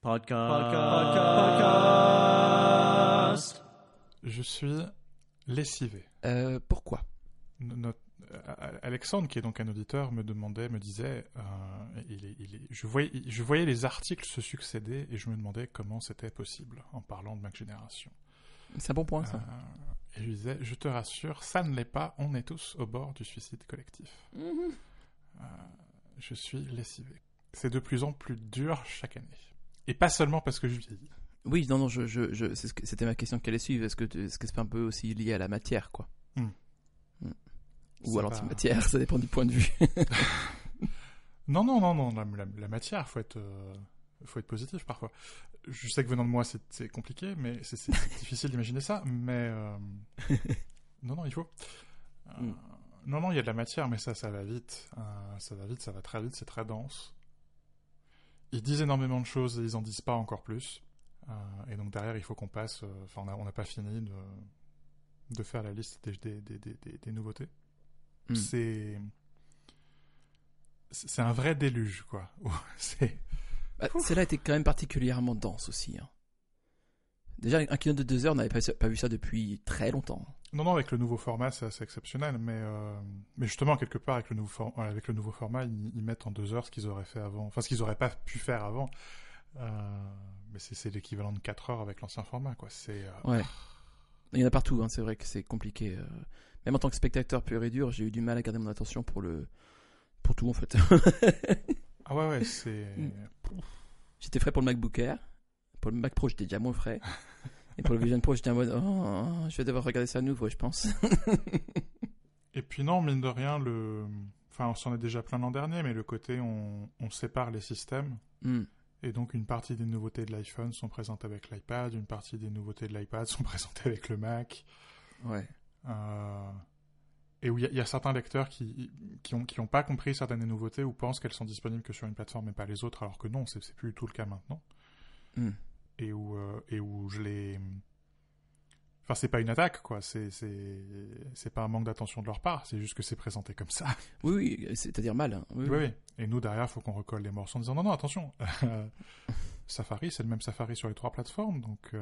Podcast. Je suis lessivé. Pourquoi ? Alexandre, qui est donc un auditeur, me disait, je voyais les articles se succéder et je me demandais comment c'était possible en parlant de Mac Génération. C'est un bon point, ça. Et je lui disais, je te rassure, ça ne l'est pas, on est tous au bord du suicide collectif. Mmh. Je suis lessivé. C'est de plus en plus dur chaque année. Et pas seulement parce que je vieillis. Oui, non, je c'était ma question qu'elle suivre. Est-ce que c'est pas un peu aussi lié à la matière, quoi? Mmh. Mmh. Ou à l'antimatière, ça dépend du point de vue. Non. La matière, faut être positif parfois. Je sais que venant de moi, c'est compliqué, mais c'est difficile d'imaginer ça. Mais non, il faut. Non, il y a de la matière, mais ça va vite. Ça va très vite, c'est très dense. Ils disent énormément de choses et ils en disent pas encore plus. Et donc derrière, il faut qu'on passe. Enfin, on n'a pas fini de faire la liste des nouveautés. Mm. C'est un vrai déluge, quoi. Celle-là était quand même particulièrement dense aussi, hein. Déjà, un keynote de 2 heures, on n'avait pas vu ça depuis très longtemps. Non, avec le nouveau format, c'est assez exceptionnel. Mais justement, quelque part, avec le nouveau format, ils mettent en 2 heures ce qu'ils auraient fait avant. Enfin, ce qu'ils n'auraient pas pu faire avant. Mais c'est l'équivalent de 4 heures avec l'ancien format, quoi. Ouais. Il y en a partout, hein. C'est vrai que c'est compliqué. Même en tant que spectateur pur et dur, j'ai eu du mal à garder mon attention pour tout, en fait. Ah ouais, c'est... J'étais frais pour le MacBook Air. Pour le Mac Pro, j'étais déjà moins frais. Et pour le Vision Pro, j'étais en mode je vais devoir regarder ça à nouveau, je pense. Et puis non, mine de rien, on s'en est déjà plein l'an dernier, mais le côté on sépare les systèmes. Mm. Et donc une partie des nouveautés de l'iPhone sont présentes avec l'iPad, une partie des nouveautés de l'iPad sont présentées avec le Mac. Ouais. Et où il y a certains lecteurs qui ont pas compris certaines nouveautés ou pensent qu'elles sont disponibles que sur une plateforme et pas les autres, alors que non, c'est plus du tout le cas maintenant. Mm. Et où je les... Enfin, c'est pas une attaque, quoi. C'est pas un manque d'attention de leur part, c'est juste que c'est présenté comme ça. Oui, c'est-à-dire mal, hein. Oui. Et nous, derrière, il faut qu'on recolle les morceaux en disant non, attention. Safari, c'est le même Safari sur les 3 plateformes, donc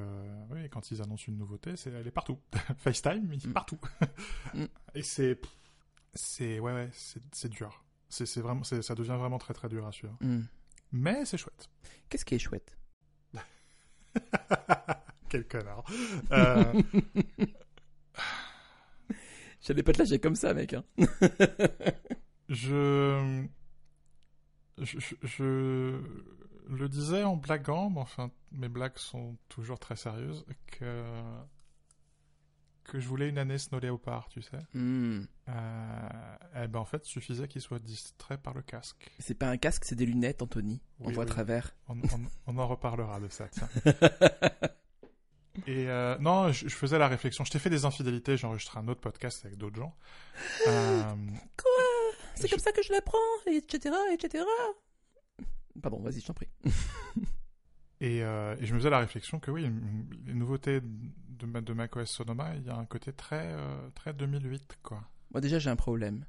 oui, quand ils annoncent une nouveauté, elle est partout. FaceTime, il est partout. Et c'est dur. C'est vraiment, ça devient vraiment très très dur à suivre. Mm. Mais c'est chouette. Qu'est-ce qui est chouette? Quel connard. J'allais pas te lâcher comme ça, mec. Hein. Je le disais en blaguant, mais enfin, mes blagues sont toujours très sérieuses, que je voulais une année Snow Leopard, tu sais. Mm. En fait, il suffisait qu'il soit distrait par le casque. C'est pas un casque, c'est des lunettes, Anthony. On voit à travers. On en reparlera de ça, tiens. Et non, je faisais la réflexion. Je t'ai fait des infidélités, j'ai enregistré un autre podcast avec d'autres gens. Quoi ? C'est comme ça que je l'apprends, etc., etc. Pardon, vas-y, je t'en prie. Et je me faisais la réflexion que oui, les nouveautés de macOS Sonoma, il y a un côté très 2008, quoi. Moi, déjà, j'ai un problème.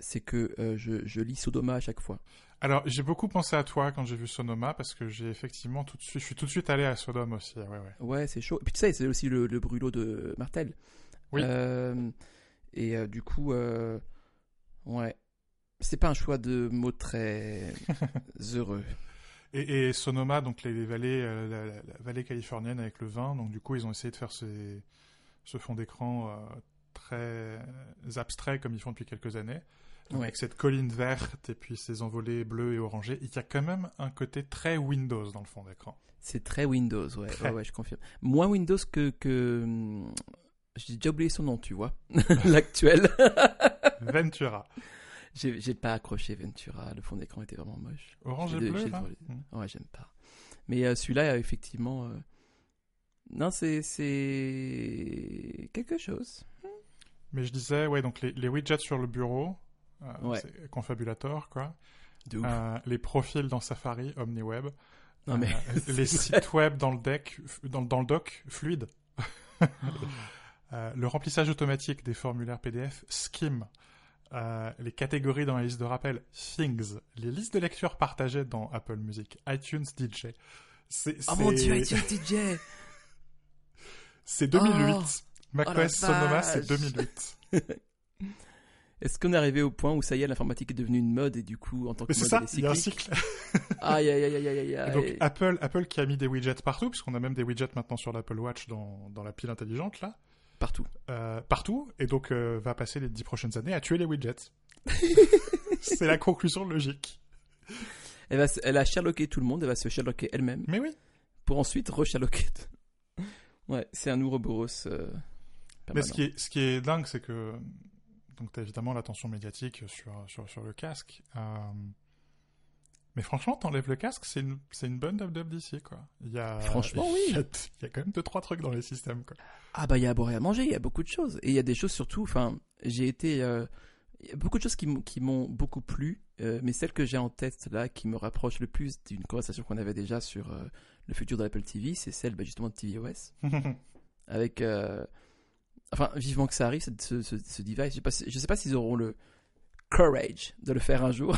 C'est que je lis Sodoma à chaque fois. Alors, j'ai beaucoup pensé à toi quand j'ai vu Sonoma, parce que j'ai effectivement je suis tout de suite allé à Sodome aussi. Ouais, c'est chaud. Et puis tu sais, c'est aussi le brûlot de Martel. Oui. Du coup, ouais. C'est pas un choix de mots très heureux. Et Sonoma, donc les vallées, la vallée californienne avec le vin, donc du coup, ils ont essayé de faire ce fond d'écran très abstrait comme ils font depuis quelques années. Ouais. Avec cette colline verte et puis ces envolées bleues et orangées, il y a quand même un côté très Windows dans le fond d'écran. C'est très Windows, ouais. Très. Ouais, je confirme. Moins Windows que... J'ai déjà oublié son nom, tu vois. L'actuel. Ventura. J'ai pas accroché Ventura, le fond d'écran était vraiment moche. Orange et bleu, là. Ouais, j'aime pas. Mais celui-là, effectivement... Non, c'est... quelque chose. Mais je disais, ouais, donc les widgets sur le bureau... ouais. C'est Confabulator, quoi. De ouf. Les profils dans Safari, OmniWeb. Non, mais les sites web dans le doc, fluide. Le remplissage automatique des formulaires PDF, Skim. Les catégories dans la liste de rappel, Things. Les listes de lecture partagées dans Apple Music, iTunes DJ. Oh mon Dieu, iTunes DJ. C'est 2008. macOS Sonoma, c'est 2008. Est-ce qu'on est arrivé au point où ça y est, l'informatique est devenue une mode et du coup, en tant que mode, elle est cyclique? Mais c'est ça, il y a un cycle. Aïe. Donc, Apple qui a mis des widgets partout, puisqu'on a même des widgets maintenant sur l'Apple Watch dans la pile intelligente, là. Partout. Partout. Et donc, va passer les 10 prochaines années à tuer les widgets. C'est la conclusion logique. Elle a Sherlocké tout le monde, elle va se Sherlocker elle-même. Mais oui. Pour ensuite re-Sherlocker. Ouais, c'est un Ouroboros. Mais ce qui est dingue, c'est que... Donc, tu as évidemment l'attention médiatique sur le casque. Mais franchement, t'enlèves le casque, c'est une bonne dub d'ici, quoi. Franchement, oui. Il y a quand même 2-3 trucs dans les systèmes, quoi. Ah, bah, il y a à boire et à manger, il y a beaucoup de choses. Et il y a des choses surtout, enfin, il y a beaucoup de choses qui m'ont beaucoup plu, mais celle que j'ai en tête, là, qui me rapproche le plus d'une conversation qu'on avait déjà sur le futur de l'Apple TV, c'est celle, justement, de tvOS. Avec... Enfin, vivement que ça arrive, ce device. Je sais pas s'ils auront le courage de le faire un jour,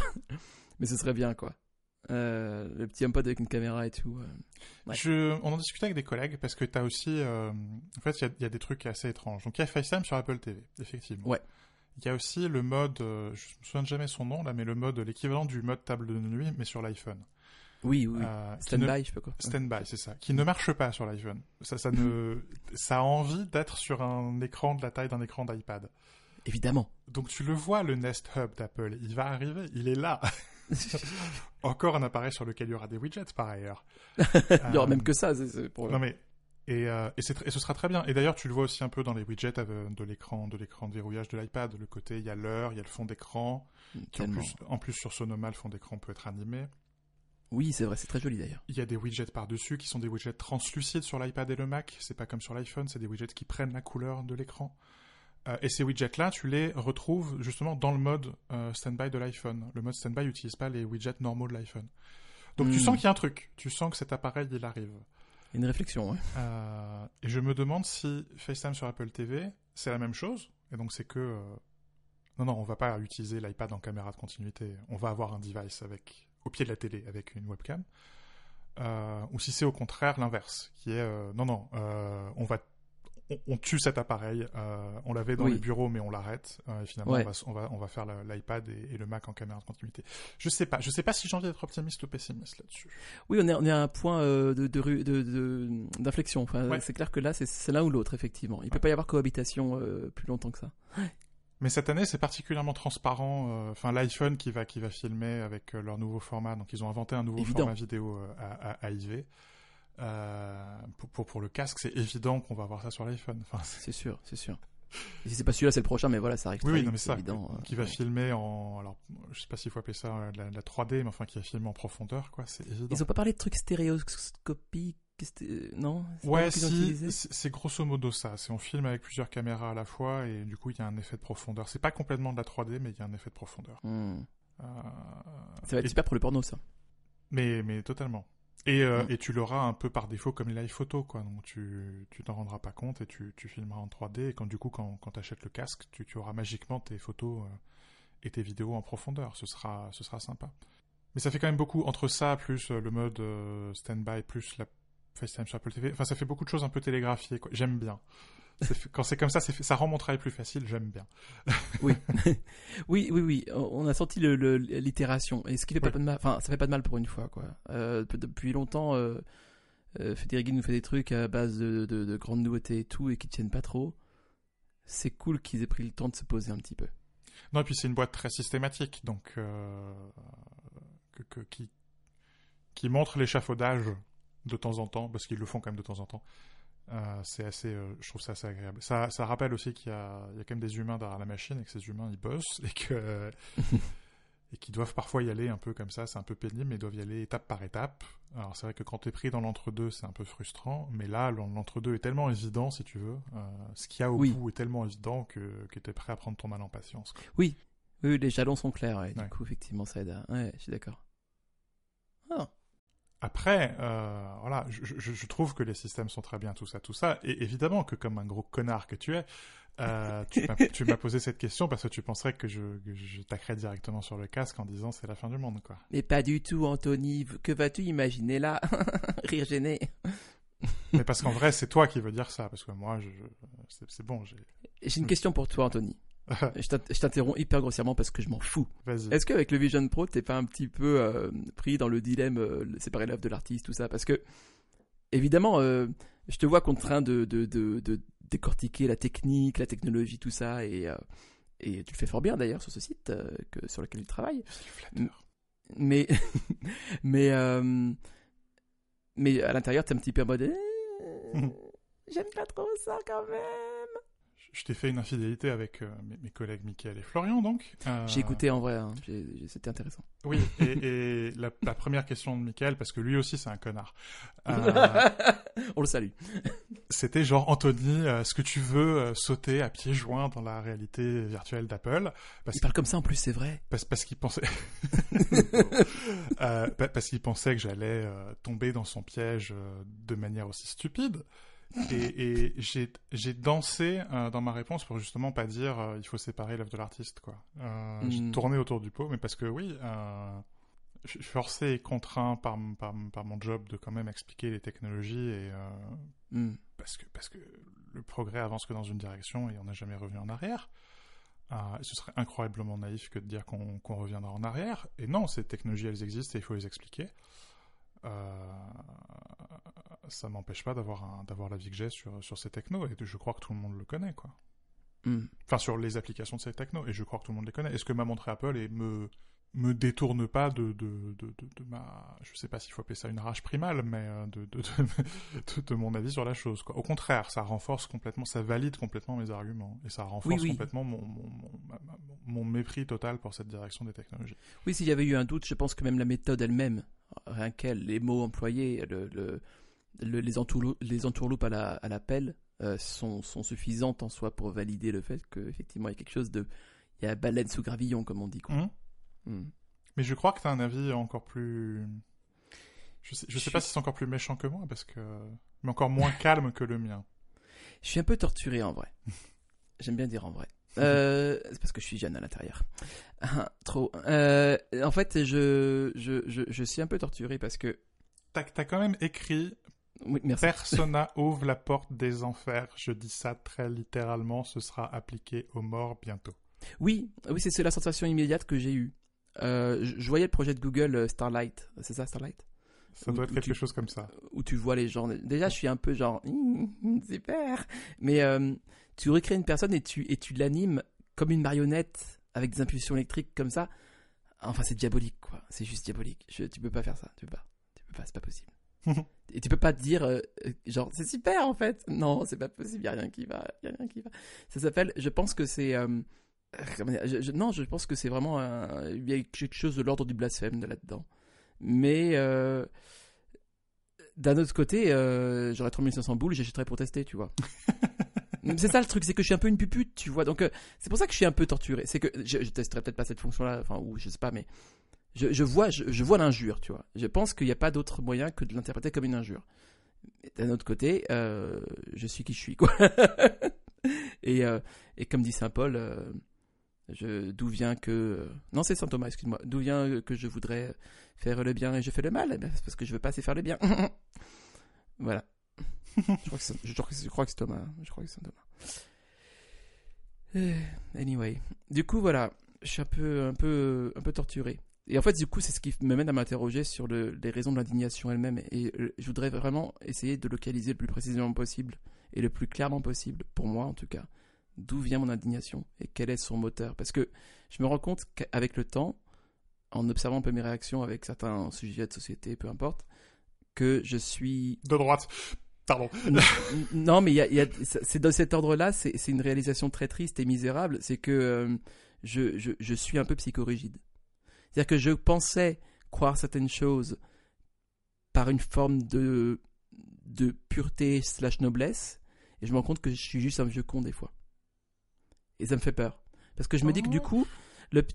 mais ce serait bien, quoi. Le petit HomePod avec une caméra et tout. Ouais. On en discutait avec des collègues parce que tu as aussi... en fait, il y a des trucs assez étranges. Donc, il y a FaceTime sur Apple TV, effectivement. Ouais. Il y a aussi le mode... je me souviens jamais son nom, là, mais le mode, l'équivalent du mode table de nuit, mais sur l'iPhone. Oui. Standby, je sais pas quoi. Standby, c'est ça. Qui ne marche pas sur l'iPhone. Ça a envie d'être sur un écran de la taille d'un écran d'iPad. Évidemment. Donc tu le vois, le Nest Hub d'Apple, il va arriver, il est là. Encore un appareil sur lequel il y aura des widgets par ailleurs. Il y aura même que ça, c'est pour... Non mais et ce sera très bien. Et d'ailleurs, tu le vois aussi un peu dans les widgets de l'écran de verrouillage de l'iPad, le côté il y a l'heure, il y a le fond d'écran. En plus sur Sonoma, le fond d'écran peut être animé. Oui, c'est vrai, c'est très joli d'ailleurs. Il y a des widgets par-dessus qui sont des widgets translucides sur l'iPad et le Mac. C'est pas comme sur l'iPhone, c'est des widgets qui prennent la couleur de l'écran. Et ces widgets-là, tu les retrouves justement dans le mode standby de l'iPhone. Le mode standby n'utilise pas les widgets normaux de l'iPhone. Donc tu sens qu'il y a un truc. Tu sens que cet appareil, il arrive. Une réflexion, ouais. Et je me demande si FaceTime sur Apple TV, c'est la même chose. Et donc c'est que... Non, on va pas utiliser l'iPad en caméra de continuité. On va avoir un device avec... au pied de la télé avec une webcam, ou si c'est au contraire l'inverse, qui est on tue cet appareil, on l'avait dans les bureaux mais on l'arrête, et finalement on va faire l'iPad et le Mac en caméra de continuité. Je sais pas si j'ai envie d'être optimiste ou pessimiste là-dessus. Oui, on est à un point d'inflexion. Enfin, c'est clair que là c'est l'un ou l'autre effectivement. Il peut pas y avoir cohabitation plus longtemps que ça. Ouais. Mais cette année, c'est particulièrement transparent. Enfin, l'iPhone qui va filmer avec leur nouveau format. Donc, ils ont inventé un nouveau format vidéo à IV. Pour le casque, c'est évident qu'on va avoir ça sur l'iPhone. Enfin, c'est sûr, c'est sûr. Et si c'est pas celui-là, c'est le prochain. Mais voilà, ça arrive. Oui, mais ça, évident. Qui va filmer en... Alors, je sais pas s'il faut appeler ça la 3D, mais enfin, qui va filmer en profondeur, quoi. C'est évident. Ils ont pas parlé de trucs stéréoscopiques. Non, c'est grosso modo ça. C'est on filme avec plusieurs caméras à la fois et du coup il y a un effet de profondeur. C'est pas complètement de la 3D, mais il y a un effet de profondeur. Ça va être super pour le porno, ça. Mais totalement. Et tu l'auras un peu par défaut comme les live photos, quoi. Donc tu t'en rendras pas compte et tu filmeras en 3D. Et quand t'achètes le casque, tu auras magiquement tes photos et tes vidéos en profondeur. Ce sera sympa. Mais ça fait quand même beaucoup entre ça plus le mode standby plus la FaceTime sur Apple TV. Enfin, ça fait beaucoup de choses un peu télégraphiées, quoi. J'aime bien. Quand c'est comme ça, ça rend mon travail plus facile. J'aime bien. Oui. On a senti l'itération. Et ce qui fait pas de mal. Enfin, ça fait pas de mal pour une fois, quoi. Depuis longtemps, Federighi nous fait des trucs à base de grandes nouveautés et tout, et qui tiennent pas trop. C'est cool qu'ils aient pris le temps de se poser un petit peu. Non, et puis c'est une boîte très systématique, donc qui montre l'échafaudage. De temps en temps, parce qu'ils le font quand même de temps en temps. Je trouve ça assez agréable. Ça rappelle aussi qu'il y a quand même des humains derrière la machine et que ces humains ils bossent et que et qu'ils doivent parfois y aller un peu comme ça. C'est un peu pénible, mais ils doivent y aller étape par étape. Alors c'est vrai que quand t'es pris dans l'entre-deux, c'est un peu frustrant, mais là l'entre-deux est tellement évident si tu veux. Ce qu'il y a au bout est tellement évident que t'es prêt à prendre ton mal en patience, quoi. Oui, les jalons sont clairs et du coup effectivement ça aide. Ouais, je suis d'accord. Ah. Après, je trouve que les systèmes sont très bien, tout ça, et évidemment que comme un gros connard que tu es, Tu m'as posé cette question parce que tu penserais que je taquerais directement sur le casque en disant c'est la fin du monde, quoi. Mais pas du tout, Anthony. Que vas-tu imaginer là? Rire gêné. Mais parce qu'en vrai, c'est toi qui veux dire ça. Parce que moi, c'est bon. J'ai une question pour toi, Anthony. Je t'interromps hyper grossièrement parce que je m'en fous. Vas-y. Est-ce qu'avec le Vision Pro, t'es pas un petit peu pris dans le dilemme séparer l'œuvre de l'artiste, tout ça? Parce que, évidemment, je te vois contraint de décortiquer la technique, la technologie, tout ça, et tu le fais fort bien d'ailleurs sur ce site sur lequel tu travailles. Mais à l'intérieur, t'es un petit peu en mode j'aime pas trop ça quand même. Je t'ai fait une infidélité avec mes collègues Mickaël et Florian, donc. J'ai écouté en vrai, hein. C'était intéressant. Oui, et la première question de Mickaël, parce que lui aussi c'est un connard. On le salue. C'était genre, Anthony, est-ce que tu veux sauter à pieds joints dans la réalité virtuelle d'Apple? Il parle comme ça en plus, c'est vrai. Parce qu'il pensait... parce qu'il pensait que j'allais tomber dans son piège de manière aussi stupide. Et j'ai dansé dans ma réponse pour justement pas dire il faut séparer l'œuvre de l'artiste, quoi. J'ai tourné autour du pot, mais parce que oui, je suis forcé et contraint par mon job de quand même expliquer les technologies et parce que le progrès avance que dans une direction et on n'est jamais revenu en arrière. Ce serait incroyablement naïf que de dire qu'on reviendra en arrière. Et non, ces technologies, elles existent et il faut les expliquer. Ça m'empêche pas d'avoir la vie que j'ai sur ces technos, et je crois que tout le monde le connaît, quoi. Enfin, sur les applications de ces technos, et je crois que tout le monde les connaît. Est-ce que m'a montré Apple et me détourne pas de ma, je sais pas s'il faut appeler ça une rage primale, mais de mon avis sur la chose, quoi. Au contraire, ça renforce complètement, ça valide complètement mes arguments, et ça renforce complètement mon mépris total pour cette direction des technologies. Oui, s'il y avait eu un doute, je pense que même la méthode elle-même, rien qu'elle, les mots employés, les entourloupes à la pelle sont suffisantes en soi pour valider le fait qu'effectivement il y a quelque chose de... Il y a baleine sous gravillon, comme on dit, quoi. Mais je crois que tu as un avis encore plus... Je sais pas si c'est encore plus méchant que moi, parce que... mais encore moins calme que le mien. Je suis un peu torturé en vrai. J'aime bien dire en vrai. C'est parce que je suis jeune à l'intérieur. Trop. En fait, je suis un peu torturé parce que... T'as quand même écrit... Oui, merci. Persona ouvre la porte des enfers. Je dis ça très littéralement. Ce sera appliqué aux morts bientôt. Oui, c'est la sensation immédiate que j'ai eue. Je voyais le projet de Google Starlight. C'est ça, Starlight? Ça doit être quelque chose comme ça. Où tu vois les gens. Déjà, je suis un peu genre... super. Mais tu recrées une personne et tu l'animes comme une marionnette avec des impulsions électriques comme ça. Enfin, c'est diabolique, quoi. C'est juste diabolique. Tu peux pas faire ça. Tu peux pas, c'est pas possible. Et tu peux pas te dire genre c'est super en fait. Non, c'est pas possible, y a rien qui va. Ça s'appelle, je pense que c'est je pense que c'est vraiment il y a quelque chose de l'ordre du blasphème de là-dedans. Mais d'un autre côté, j'aurais 3500 boules, j'achèterais pour tester, tu vois. C'est ça le truc, c'est que je suis un peu une pupute, tu vois. Donc c'est pour ça que je suis un peu torturé, c'est que je testerais peut-être pas cette fonction-là, enfin ou je sais pas, mais je vois l'injure, tu vois. Je pense qu'il n'y a pas d'autre moyen que de l'interpréter comme une injure. Mais d'un autre côté, je suis qui je suis, quoi. Et comme dit Saint-Paul, d'où vient que... Non, c'est Saint-Thomas, excuse-moi. D'où vient que je voudrais faire le bien et je fais le mal? Eh bien, c'est parce que je veux pas assez faire le bien. Voilà. Je crois que c'est Thomas. Je crois que c'est Saint-Thomas. Anyway. Du coup, voilà. Je suis un peu torturé. Et en fait, du coup, c'est ce qui m'amène à m'interroger sur les raisons de l'indignation elle-même. Et je voudrais vraiment essayer de localiser le plus précisément possible et le plus clairement possible, pour moi en tout cas, d'où vient mon indignation et quel est son moteur. Parce que je me rends compte qu'avec le temps, en observant un peu mes réactions avec certains sujets de société, peu importe, que je suis... De droite. Pardon. Non, mais c'est dans cet ordre-là, c'est une réalisation très triste et misérable, c'est que je suis un peu psychorigide. C'est-à-dire que je pensais croire certaines choses par une forme de pureté / noblesse, et je me rends compte que je suis juste un vieux con des fois. Et ça me fait peur. Parce que je me dis que du coup...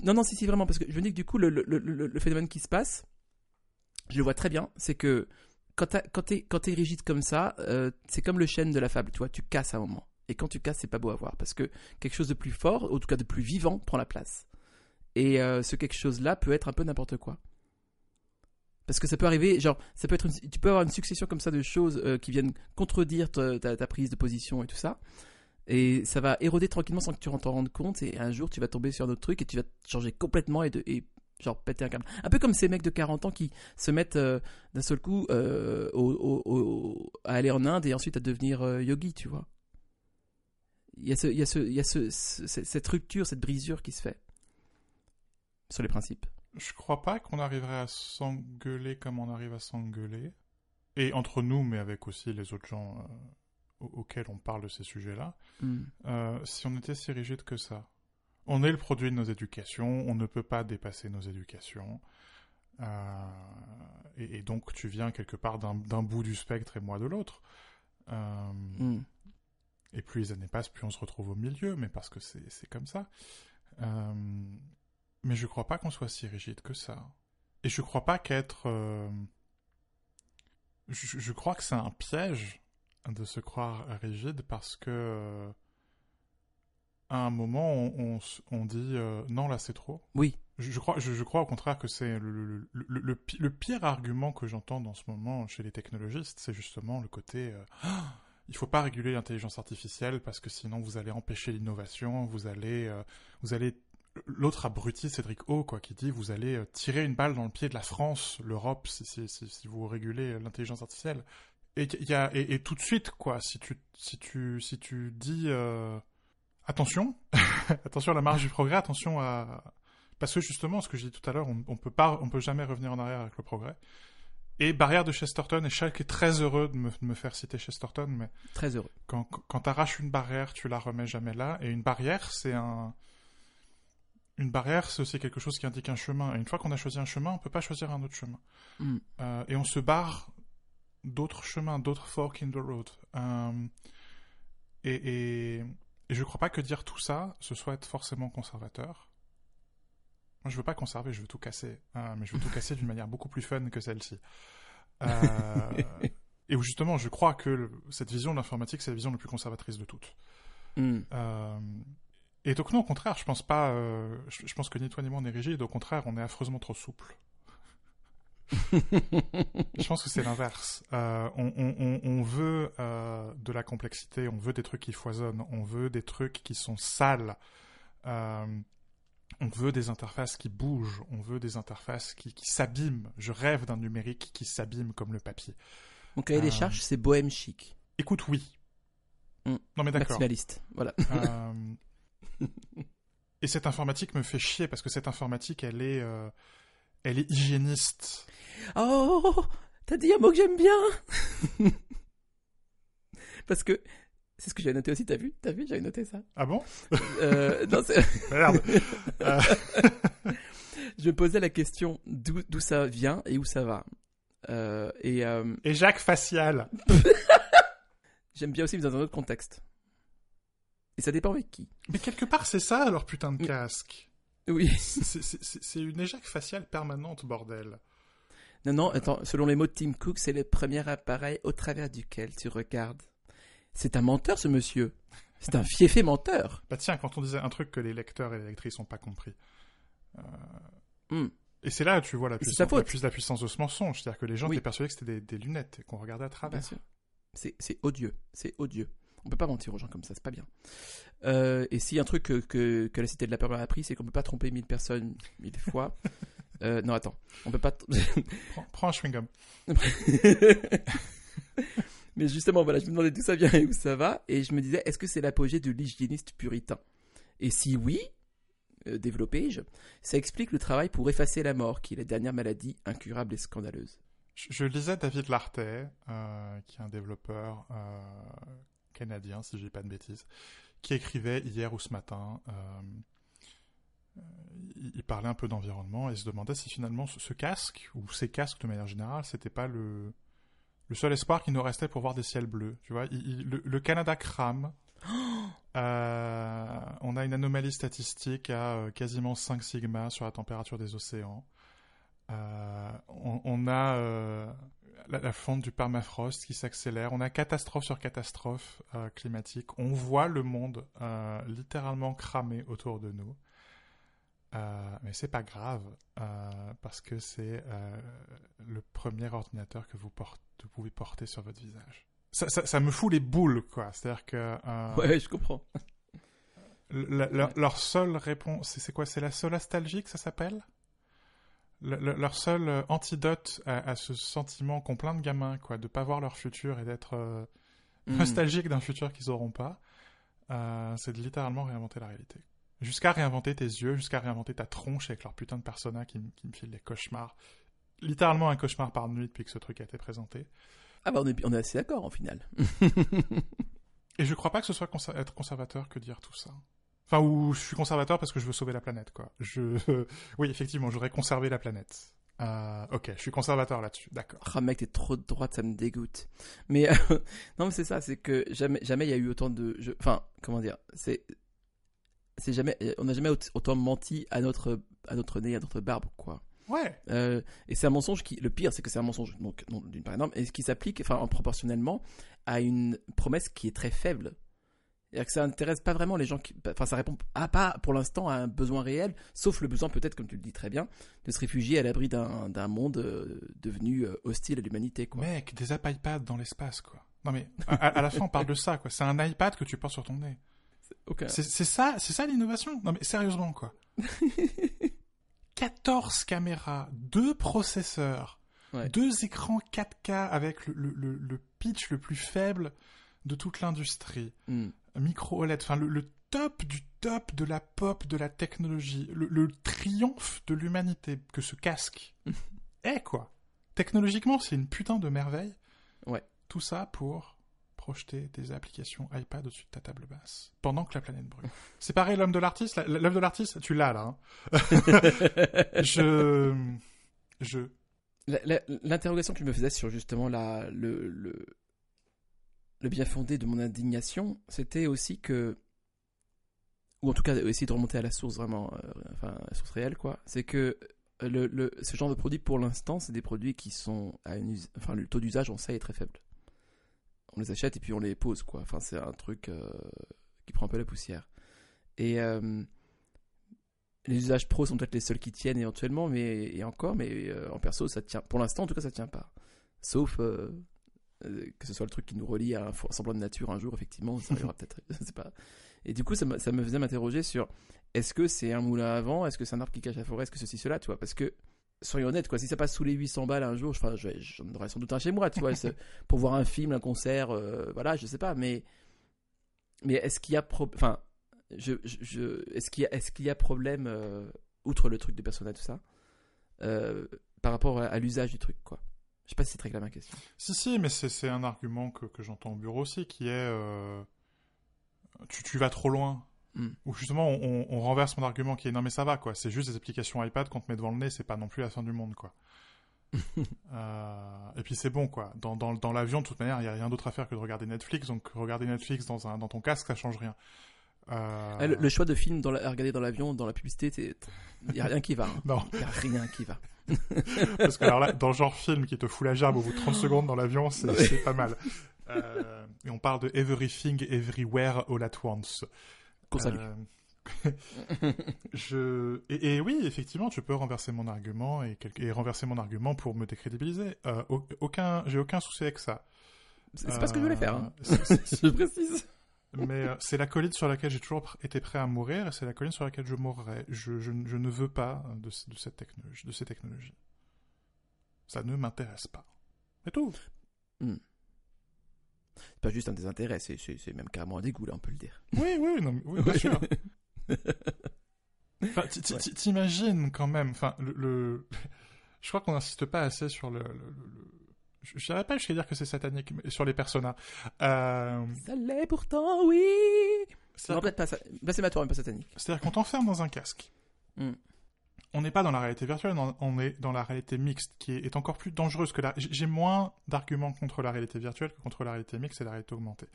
Non, si, vraiment, parce que je me dis que du coup, le phénomène qui se passe, je le vois très bien, c'est que quand t'es rigide comme ça, c'est comme le chêne de la fable, tu vois, tu casses à un moment. Et quand tu casses, c'est pas beau à voir parce que quelque chose de plus fort, en tout cas de plus vivant, prend la place. Et ce quelque chose-là peut être un peu n'importe quoi. Parce que ça peut arriver, genre, ça peut être une, tu peux avoir une succession comme ça de choses qui viennent contredire ta prise de position et tout ça. Et ça va éroder tranquillement sans que tu t'en rendes compte. Et un jour, tu vas tomber sur un autre truc et tu vas changer complètement et genre péter un câble. Un peu comme ces mecs de 40 ans qui se mettent d'un seul coup à aller en Inde et ensuite à devenir yogi, tu vois. Il y a cette rupture, cette brisure qui se fait sur les principes. Je crois pas qu'on arriverait à s'engueuler comme on arrive à s'engueuler. Et entre nous, mais avec aussi les autres gens auxquels on parle de ces sujets-là, si on était si rigide que ça. On est le produit de nos éducations, on ne peut pas dépasser nos éducations. Et donc, tu viens quelque part d'un bout du spectre et moi de l'autre. Et plus les années passent, plus on se retrouve au milieu, mais parce que c'est comme ça. Mais je crois pas qu'on soit si rigide que ça. Et je crois pas qu'être... Je crois que c'est un piège de se croire rigide parce que... à un moment, on dit non, là, c'est trop. Oui. Je crois au contraire que c'est le pire argument que j'entends dans ce moment chez les technologistes, c'est justement le côté... il faut pas réguler l'intelligence artificielle parce que sinon, vous allez empêcher l'innovation, vous allez l'autre abruti, Cédric O, quoi, qui dit vous allez tirer une balle dans le pied de la France, l'Europe, si vous régulez l'intelligence artificielle. Et tout de suite, quoi, si tu dis attention, attention à la marge du progrès, attention à... Parce que justement, ce que j'ai dit tout à l'heure, on peut jamais revenir en arrière avec le progrès. Et barrière de Chesterton, et Schalke est très heureux de me faire citer Chesterton, mais... Très heureux. Quand t'arraches une barrière, tu la remets jamais là, et une barrière, c'est un... Une barrière, c'est aussi quelque chose qui indique un chemin. Et une fois qu'on a choisi un chemin, on peut pas choisir un autre chemin. Et on se barre d'autres chemins, d'autres forks in the road. Et je crois pas que dire tout ça, ce soit être forcément conservateur. Moi, je veux pas conserver, je veux tout casser. Mais je veux tout casser d'une manière beaucoup plus fun que celle-ci. Et où justement, je crois que cette vision de l'informatique, c'est la vision la plus conservatrice de toutes. Et donc non, au contraire, je pense pas. Je pense que ni toi ni moi on est rigide. Au contraire, on est affreusement trop souple. Je pense que c'est l'inverse. On veut de la complexité, on veut des trucs qui foisonnent, on veut des trucs qui sont sales, on veut des interfaces qui bougent, on veut des interfaces qui s'abîment. Je rêve d'un numérique qui s'abîme comme le papier. Mon cahier des charges, c'est bohème chic. Écoute, oui. Non mais d'accord. Maximaliste, voilà. Et cette informatique me fait chier parce que cette informatique, elle est hygiéniste. Oh, t'as dit un mot que j'aime bien. Parce que c'est ce que j'avais noté aussi. T'as vu, j'avais noté ça. Ah bon? Non, c'est... Merde. Je me posais la question d'où ça vient et où ça va. Et Jacques Facial. J'aime bien aussi dans un autre contexte. Et ça dépend avec qui. Mais quelque part, c'est ça, leur putain de casque. Oui. C'est une éjac faciale permanente, bordel. Non, attends. Selon les mots de Tim Cook, c'est le premier appareil au travers duquel tu regardes. C'est un menteur, ce monsieur. C'est un fieffé menteur. Bah tiens, quand on disait un truc que les lecteurs et les lectrices n'ont pas compris. Et c'est là, tu vois, la puissance de ce mensonge. C'est-à-dire que les gens étaient persuadés que c'était des lunettes et qu'on regardait à travers. Bien sûr. C'est odieux. C'est odieux. On peut pas mentir aux gens comme ça, c'est pas bien. Et si un truc que la Cité de la Peur m'a appris, c'est qu'on peut pas tromper 1000 personnes 1000 fois. Non, attends, on peut pas. Prends un chewing-gum. Mais justement, voilà, je me demandais d'où ça vient et où ça va, et je me disais, est-ce que c'est l'apogée de l'hygiéniste puritain? Et si oui, développé-je, ça explique le travail pour effacer la mort, qui est la dernière maladie incurable et scandaleuse. Je lisais David Lartet, qui est un développeur. Canadien, si je dis pas de bêtises, qui écrivait hier ou ce matin. Il parlait un peu d'environnement et se demandait si finalement ce casque, ou ces casques de manière générale, c'était pas le seul espoir qui nous restait pour voir des ciels bleus. Tu vois, le Canada crame. On a une anomalie statistique à quasiment 5 sigma sur la température des océans. On a la fonte du permafrost qui s'accélère. On a catastrophe sur catastrophe climatique. On voit le monde littéralement cramer autour de nous. Mais c'est pas grave parce que c'est le premier ordinateur que vous pouvez porter sur votre visage. Ça me fout les boules, quoi. C'est-à-dire que... Ouais, je comprends. Leur seule réponse... C'est quoi? C'est la seule nostalgie que ça s'appelle? Leur seul antidote à ce sentiment qu'ont plein de gamins, quoi, de pas voir leur futur et d'être nostalgique d'un futur qu'ils n'auront pas, c'est de littéralement réinventer la réalité. Jusqu'à réinventer tes yeux, jusqu'à réinventer ta tronche avec leur putain de persona qui me file des cauchemars. Littéralement un cauchemar par nuit depuis que ce truc a été présenté. Ah bah on est assez d'accord en final. Et je crois pas que ce soit être conservateur que dire tout ça. Enfin, où je suis conservateur parce que je veux sauver la planète, quoi. Oui, effectivement, j'aurais conservé la planète. Ok, je suis conservateur là-dessus, d'accord. Ah mec, t'es trop de droite, ça me dégoûte. Mais non, mais c'est ça, c'est que jamais il y a eu autant de... Enfin, comment dire, c'est jamais, on n'a jamais autant menti à notre nez, à notre barbe, quoi. Ouais. Et c'est un mensonge qui, le pire, c'est que c'est un mensonge donc d'une part énorme et qui s'applique, enfin, proportionnellement à une promesse qui est très faible. C'est-à-dire que ça n'intéresse pas vraiment les gens qui... Enfin, ça répond pas pour l'instant à un besoin réel, sauf le besoin peut-être, comme tu le dis très bien, de se réfugier à l'abri d'un monde devenu hostile à l'humanité, quoi. Mec, des apps iPad dans l'espace, quoi. Non mais, à la fin, on parle de ça, quoi. C'est un iPad que tu portes sur ton nez. Okay. C'est ça l'innovation. Non mais, sérieusement, quoi. 14 caméras, 2 processeurs, 2 écrans 4K avec le pitch le plus faible de toute l'industrie. Micro OLED, enfin le top du top de la pop, de la technologie, le triomphe de l'humanité que ce casque est, quoi. Technologiquement, c'est une putain de merveille. Ouais. Tout ça pour projeter des applications iPad au-dessus de ta table basse pendant que la planète brûle. C'est pareil, l'homme de l'artiste, l'œuvre de l'artiste, tu l'as là. Hein. L'interrogation que je me faisais sur justement le bien fondé de mon indignation, c'était aussi que, ou en tout cas essayer de remonter à la source vraiment, enfin à la source réelle, quoi, c'est que ce genre de produits pour l'instant, c'est des produits qui sont enfin le taux d'usage, on sait, est très faible. On les achète et puis on les pose, quoi. Enfin, c'est un truc qui prend un peu la poussière. Et les usages pro sont peut-être les seuls qui tiennent éventuellement, mais en perso, ça tient. Pour l'instant, en tout cas, ça tient pas. Sauf que ce soit le truc qui nous relie à un semblant de nature un jour, effectivement, ça arrivera peut-être, je sais pas. Et du coup, ça me faisait m'interroger sur est-ce que c'est un moulin à vent, est-ce que c'est un arbre qui cache la forêt, est-ce que ceci, cela, tu vois, parce que, soyons honnêtes, quoi, si ça passe sous les 800 balles un jour, enfin, j'en aurais sans doute un chez moi, tu vois, pour voir un film, un concert, voilà, je sais pas, mais est-ce qu'il y a problème, outre le truc de Persona, tout ça, par rapport à l'usage du truc, quoi. Je sais pas si c'est très clair ma question. Si, mais c'est un argument que j'entends au bureau aussi, qui est tu vas trop loin. Ou justement, on renverse mon argument qui est non mais ça va, quoi. C'est juste des applications iPad qu'on te met devant le nez, c'est pas non plus la fin du monde, quoi. Et puis c'est bon, quoi. Dans l'avion, de toute manière, il y a rien d'autre à faire que de regarder Netflix. Donc regarder Netflix dans ton casque, ça change rien. Le choix de film à regarder dans l'avion, dans la publicité, il n'y a rien qui va. Hein. Non. Il n'y a rien qui va. Parce que alors là, dans le genre film qui te fout la gerbe au bout de 30 secondes dans l'avion, c'est pas mal. Et on parle de Everything, Everywhere, All at Once. Qu'on salue. Et oui, effectivement, tu peux renverser mon argument et renverser mon argument pour me décrédibiliser. J'ai aucun souci avec ça. C'est pas ce que je voulais faire. Hein. Je précise. Mais c'est la colline sur laquelle j'ai toujours été prêt à mourir et c'est la colline sur laquelle je mourrai. Je ne veux pas de cette technologie, de ces technologies. Ça ne m'intéresse pas. C'est tout. C'est pas juste un désintérêt, c'est même carrément un dégoût, là, on peut le dire. Oui, non, oui, bien sûr. Enfin, t'imagines quand même, enfin, je crois qu'on n'insiste pas assez sur le... Je n'irais pas jusqu'à dire que c'est satanique sur les personas. Ça l'est pourtant, oui. Non, peut-être pas ça. Blasphématoire, mais pas satanique. C'est-à-dire qu'on t'enferme dans un casque. On n'est pas dans la réalité virtuelle, on est dans la réalité mixte, qui est encore plus dangereuse que J'ai moins d'arguments contre la réalité virtuelle que contre la réalité mixte et la réalité augmentée.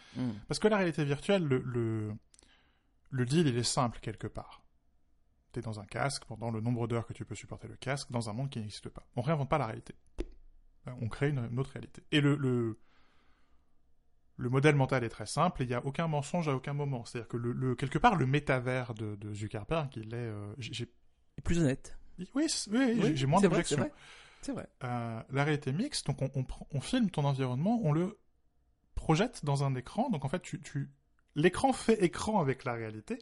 Parce que la réalité virtuelle, le deal, il est simple, quelque part. T'es dans un casque pendant le nombre d'heures que tu peux supporter le casque, dans un monde qui n'existe pas. On réinvente pas la réalité. On crée une autre réalité. Et le modèle mental est très simple, et il n'y a aucun mensonge à aucun moment. C'est-à-dire que quelque part, le métavers de Zuckerberg, il est... plus honnête. Oui, j'ai moins d'objections. C'est vrai. La réalité mixte, donc on filme ton environnement, on le projette dans un écran, donc en fait, l'écran fait écran avec la réalité,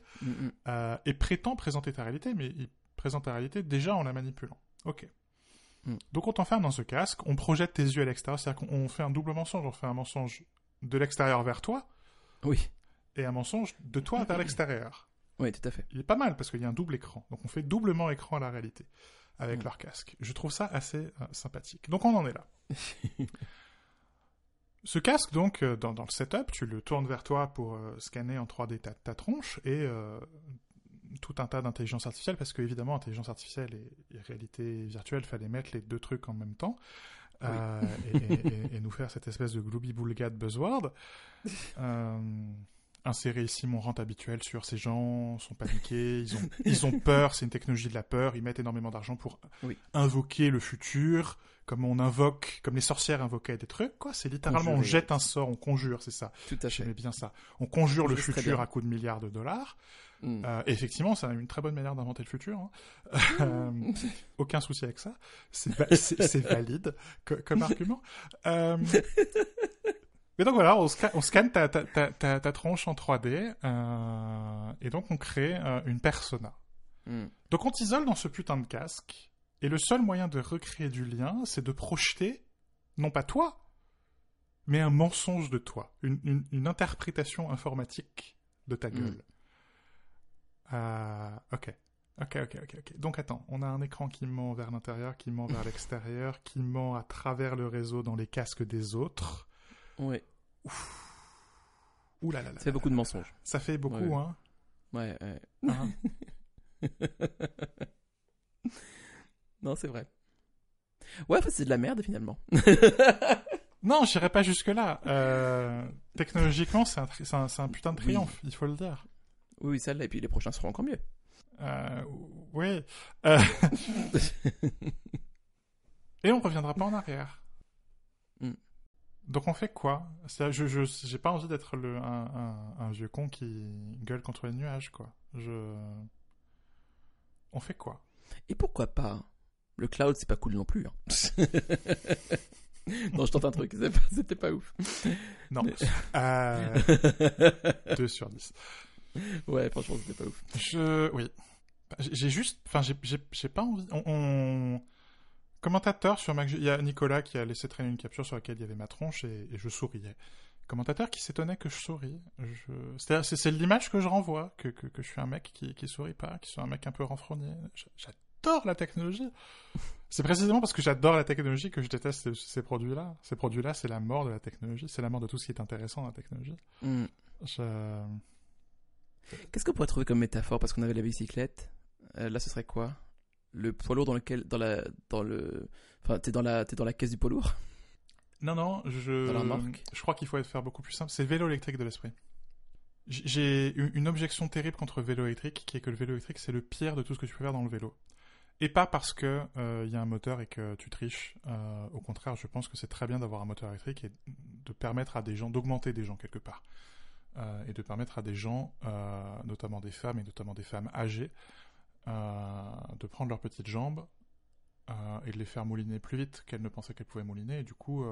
et prétend présenter ta réalité, mais il présente ta réalité déjà en la manipulant. Ok. Donc on t'enferme dans ce casque, on projette tes yeux à l'extérieur, c'est-à-dire qu'on fait un double mensonge, on fait un mensonge de l'extérieur vers toi, oui, et un mensonge de toi vers l'extérieur. Oui, tout à fait. Il est pas mal parce qu'il y a un double écran, donc on fait doublement écran à la réalité avec leur casque. Je trouve ça assez sympathique. Donc on en est là. Ce casque, donc, dans le setup, tu le tournes vers toi pour scanner en 3D ta tronche et tout un tas d'intelligence artificielle, parce que évidemment, intelligence artificielle et réalité virtuelle, fallait mettre les deux trucs en même temps, oui. et nous faire cette espèce de gloubi-boulga de buzzword. Insérer ici mon rant habituel sur ces gens sont paniqués, ils ont peur, c'est une technologie de la peur, ils mettent énormément d'argent pour invoquer le futur, comme les sorcières invoquaient des trucs, quoi. C'est littéralement conjurer. On jette un sort, on conjure, c'est ça. Tout à fait. J'aimais bien ça. On conjure le futur à coups de milliards de dollars. Effectivement, c'est une très bonne manière d'inventer le futur, hein. Aucun souci avec ça. C'est valide comme argument. Et donc voilà, on scanne ta tronche en 3D, et donc on crée une persona. Donc on t'isole dans ce putain de casque, et le seul moyen de recréer du lien, c'est de projeter, non pas toi, mais un mensonge de toi, une interprétation informatique de ta gueule. Ok. Donc attends, on a un écran qui ment vers l'intérieur, qui ment vers l'extérieur, qui ment à travers le réseau dans les casques des autres... Ouais. Ouh là là. Ça fait beaucoup de mensonges. Ça fait beaucoup, ouais. Hein. Ouais. Non, c'est vrai. Ouais, c'est de la merde finalement. Non, j'irai pas jusque là. Technologiquement, c'est un putain de triomphe, il faut le dire. Oui, celle-là, et puis les prochains seront encore mieux. Oui. Et on reviendra pas en arrière. Donc on fait quoi? J'ai pas envie d'être un vieux con qui gueule contre les nuages, quoi. On fait quoi? Et pourquoi pas? Le cloud, c'est pas cool non plus, hein. Non, je tente un truc, c'était pas ouf. Non. 2 sur 10. Ouais, franchement, c'était pas ouf. Oui. J'ai pas envie... Commentateur sur Mac, il y a Nicolas qui a laissé traîner une capture sur laquelle il y avait ma tronche et je souriais. Commentateur qui s'étonnait que je souris. C'est l'image que je renvoie, que je suis un mec qui sourit pas, qui suis un mec un peu renfrogné. J'adore la technologie. C'est précisément parce que j'adore la technologie que je déteste ces produits-là. Ces produits-là, c'est la mort de la technologie. C'est la mort de tout ce qui est intéressant dans la technologie. Qu'est-ce qu'on pourrait trouver comme métaphore? Parce qu'on avait la bicyclette. Là, ce serait quoi? Le poids lourd t'es dans la caisse du poids lourd. Non, je crois qu'il faut faire beaucoup plus simple. C'est vélo électrique de l'esprit. J'ai une objection terrible contre le vélo électrique, qui est que le vélo électrique, c'est le pire de tout ce que tu peux faire dans le vélo. Et pas parce que y a un moteur et que tu triches. Au contraire, je pense que c'est très bien d'avoir un moteur électrique et de permettre à des gens, d'augmenter des gens quelque part. Et de permettre à des gens, notamment des femmes et notamment des femmes âgées, de prendre leurs petites jambes et de les faire mouliner plus vite qu'elles ne pensaient qu'elles pouvaient mouliner, et du coup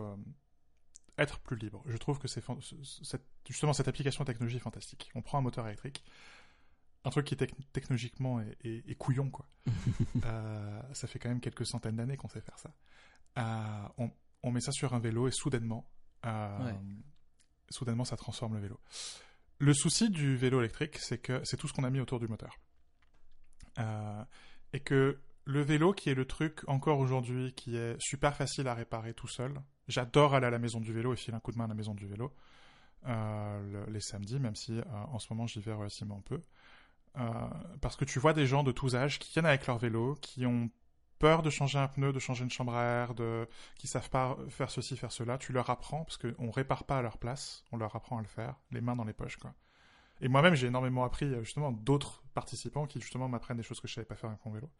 être plus libre. Je trouve que justement cette application de technologie est fantastique. On prend un moteur électrique, un truc qui technologiquement est couillon, quoi. Ça fait quand même quelques centaines d'années qu'on sait faire ça. On met ça sur un vélo et soudainement ça transforme le vélo. Le souci du vélo électrique, c'est que c'est tout ce qu'on a mis autour du moteur. Et que le vélo, qui est le truc encore aujourd'hui qui est super facile à réparer tout seul, j'adore aller à la maison du vélo et filer un coup de main à la maison du vélo les samedis, même si en ce moment j'y vais relativement un peu, parce que tu vois des gens de tous âges qui viennent avec leur vélo, qui ont peur de changer un pneu, de changer une chambre à air, qui savent pas faire ceci, faire cela. Tu leur apprends, parce qu'on répare pas à leur place, on leur apprend à le faire, les mains dans les poches, quoi. Et moi-même, j'ai énormément appris, justement, d'autres participants qui, justement, m'apprennent des choses que je savais pas faire avec mon vélo.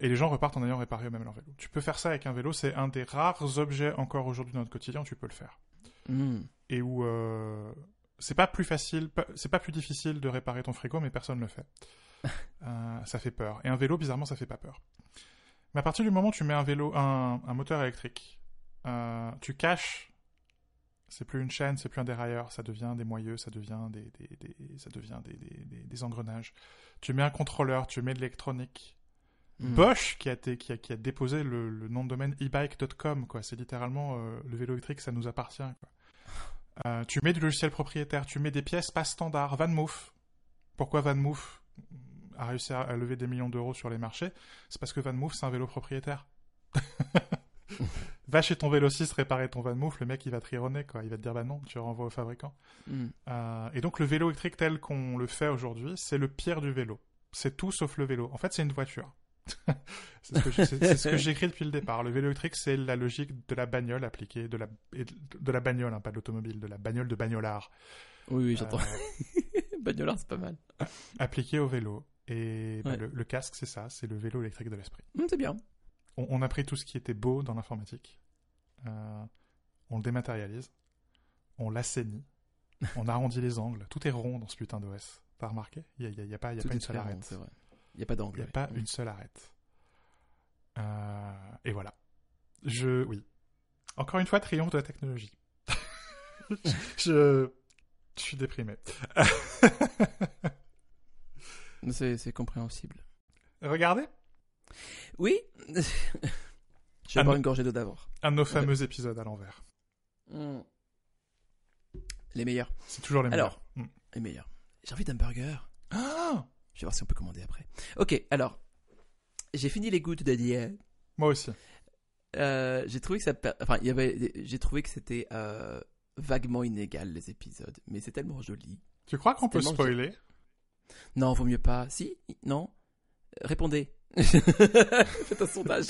Et les gens repartent en ayant réparé eux-mêmes leur vélo. Tu peux faire ça avec un vélo, c'est un des rares objets encore aujourd'hui dans notre quotidien où tu peux le faire. Mmh. Et où c'est pas plus facile, c'est pas plus difficile de réparer ton frigo, mais personne le fait. Ça fait peur. Et un vélo, bizarrement, ça fait pas peur. Mais à partir du moment où tu mets un vélo, un moteur électrique, tu caches. C'est plus une chaîne, c'est plus un dérailleur, ça devient des moyeux, ça devient des engrenages. Tu mets un contrôleur, tu mets de l'électronique. Bosch qui a déposé le nom de domaine ebike.com, quoi. C'est littéralement le vélo électrique, ça nous appartient, quoi. Tu mets du logiciel propriétaire, tu mets des pièces pas standards. VanMoof. Pourquoi VanMoof a réussi à lever des millions d'euros sur les marchés? C'est parce que VanMoof, c'est un vélo propriétaire. Va chez ton vélociste réparer ton VanMoof, le mec il va te rironner, quoi. Il va te dire bah non, tu renvoies au fabricant. Et donc le vélo électrique tel qu'on le fait aujourd'hui, c'est le pire du vélo. C'est tout sauf le vélo. En fait, c'est une voiture. C'est ce que j'écris depuis le départ. Le vélo électrique, c'est la logique de la bagnole appliquée, de la bagnole, hein, pas de l'automobile, de la bagnole de bagnolard. Oui, j'entends. Bagnolard, c'est pas mal. Appliquée au vélo. Et bah, ouais. le casque, c'est ça, c'est le vélo électrique de l'esprit. C'est bien. On a pris tout ce qui était beau dans l'informatique. On le dématérialise. On l'assainit. On arrondit les angles. Tout est rond dans ce putain d'OS. T'as remarqué ? Il n'y a pas une seule arête. C'est vrai. Il n'y a pas d'angle. Il n'y a pas une seule arête. Et voilà. Oui. Encore une fois, triomphe de la technologie. Je suis déprimé. C'est compréhensible. Regardez. Oui. Je vais boire une gorgée d'eau d'abord. Un de nos fameux épisodes à l'envers. Les meilleurs. C'est toujours les meilleurs. Alors, les meilleurs. J'ai envie d'un burger. Ah! Je vais voir si on peut commander après. Ok, alors, j'ai fini les gouttes d'Adier. Moi aussi. J'ai trouvé que c'était vaguement inégal, les épisodes, mais c'est tellement joli. Tu crois qu'on peut spoiler ? Non, vaut mieux pas. Si ? Non ? Répondez. Faites un sondage.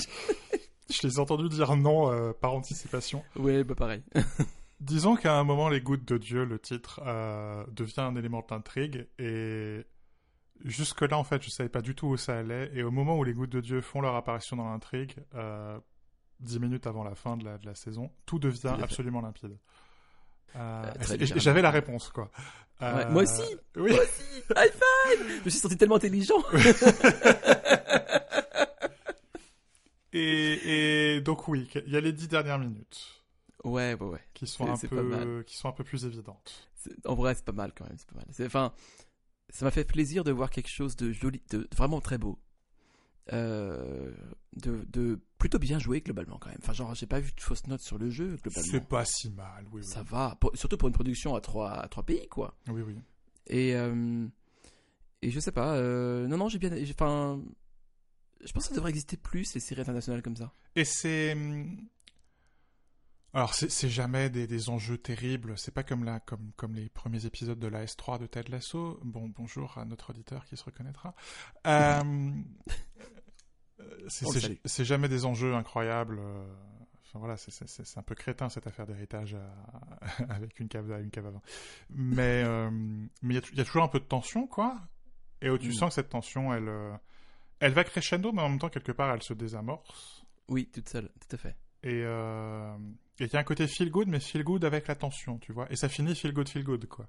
Je les ai entendus dire non par anticipation. Oui, bah pareil. Disons qu'à un moment, les gouttes de Dieu, le titre, devient un élément d'intrigue et... Jusque-là, en fait, je savais pas du tout où ça allait. Et au moment où les gouttes de Dieu font leur apparition dans l'intrigue, 10 minutes avant la fin de la saison, tout devient absolument limpide. Et j'avais la réponse, quoi. Ouais, moi aussi. Oui. Moi aussi. High five. Je me suis senti tellement intelligent. et donc oui, il y a les 10 dernières minutes. Ouais. Qui sont un peu plus évidentes. En vrai, c'est pas mal quand même. C'est pas mal. Ça m'a fait plaisir de voir quelque chose de joli, de vraiment très beau, de plutôt bien joué globalement quand même. Enfin, genre, j'ai pas vu de fausses notes sur le jeu globalement. C'est pas si mal, oui. Ça va, surtout pour une production à trois pays, quoi. Oui. Et je sais pas. Non, j'ai bien. Enfin, je pense que ça devrait exister plus les séries internationales comme ça. Et c'est. Alors c'est jamais des enjeux terribles, c'est pas comme les premiers épisodes de la S3 de Ted Lasso. Bonjour à notre auditeur qui se reconnaîtra. C'est jamais des enjeux incroyables. Enfin voilà, c'est un peu crétin cette affaire d'héritage avec une cave à vin. Mais mais il y a toujours un peu de tension, quoi. Et tu sens que cette tension, elle va crescendo, mais en même temps quelque part elle se désamorce. Oui, toute seule, tout à fait. Et il y a un côté feel good, mais feel good avec la tension, tu vois. Et ça finit feel good, quoi.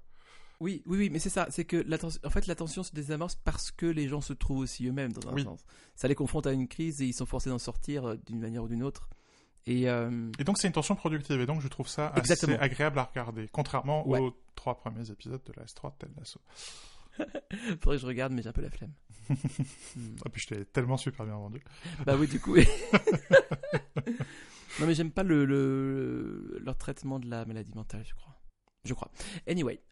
Oui, mais c'est ça. C'est que la tension se désamorce parce que les gens se trouvent aussi eux-mêmes, dans un sens. Ça les confronte à une crise et ils sont forcés d'en sortir d'une manière ou d'une autre. Et donc, c'est une tension productive. Et donc, je trouve ça assez agréable à regarder, contrairement aux 3 premiers épisodes de la S3 de Ted Lasso. Faudrait que je regarde, mais j'ai un peu la flemme. Ah, puis je t'ai tellement super bien vendu. Bah oui, du coup. Non, mais j'aime pas leur traitement de la maladie mentale, je crois. Anyway,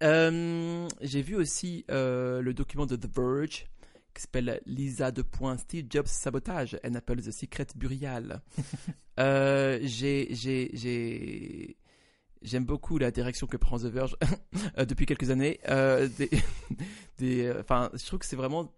j'ai vu aussi le document de The Verge qui s'appelle Lisa : Steve Jobs sabotage and Apple the secret burial. J'aime beaucoup la direction que prend The Verge depuis quelques années. Je trouve que c'est vraiment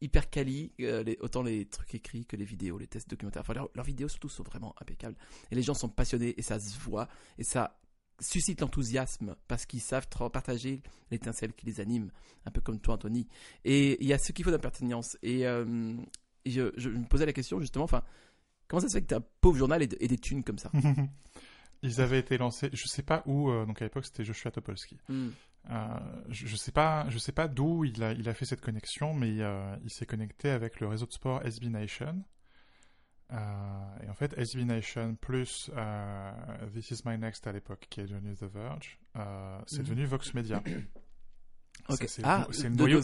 hyper quali, autant les trucs écrits que les vidéos, les tests documentaires. Enfin, leurs vidéos surtout sont vraiment impeccables. Et les gens sont passionnés et ça se voit et ça suscite l'enthousiasme parce qu'ils savent partager l'étincelle qui les anime, un peu comme toi, Anthony. Et il y a ce qu'il faut d'impertinence. Et Et je me posais la question justement, enfin, comment ça se fait que t'as un pauvre journal et des thunes comme ça? Ils avaient été lancés, je sais pas où, donc à l'époque c'était Joshua Topolsky. Je sais pas d'où il a fait cette connexion, mais il s'est connecté avec le réseau de sport SB Nation. Et en fait, SB Nation plus This Is My Next à l'époque, qui est devenu The Verge, c'est devenu Vox Media. Okay. C'est le noyau.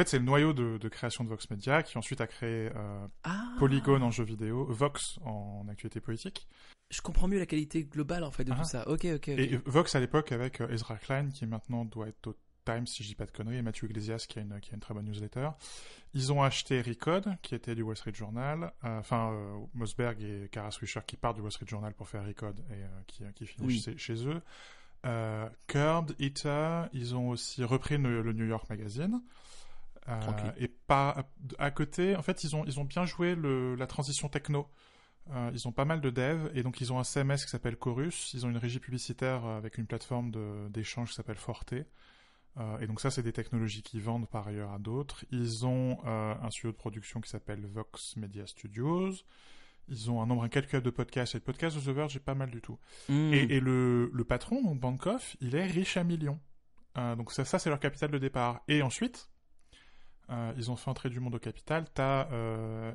C'est le noyau de création de Vox Media, qui ensuite a créé Polygon en jeu vidéo, Vox en actualité politique. Je comprends mieux la qualité globale en fait de tout ça. Ok. Et Vox à l'époque avec Ezra Klein, qui maintenant doit être au Times si je dis pas de conneries, et Mathieu Iglesias qui a une très bonne newsletter. Ils ont acheté Recode, qui était du Wall Street Journal, Mosberg et Kara Swisher qui partent du Wall Street Journal pour faire Recode et qui finissent chez eux. Curb, Ita, ils ont aussi repris le New York Magazine. Et pas à côté, en fait, ils ont bien joué la transition techno. Ils ont pas mal de devs et donc ils ont un CMS qui s'appelle Chorus. Ils ont une régie publicitaire avec une plateforme d'échange qui s'appelle Forte. Et donc ça, c'est des technologies qu'ils vendent par ailleurs à d'autres. Ils ont un studio de production qui s'appelle Vox Media Studios. Ils ont un nombre incalculable de podcasts. Et le podcast de The Verge est pas mal du tout. Et le patron, donc Bankoff, il est riche à millions. Donc ça, c'est leur capital de départ. Et ensuite, ils ont fait entrer du monde au capital. T'as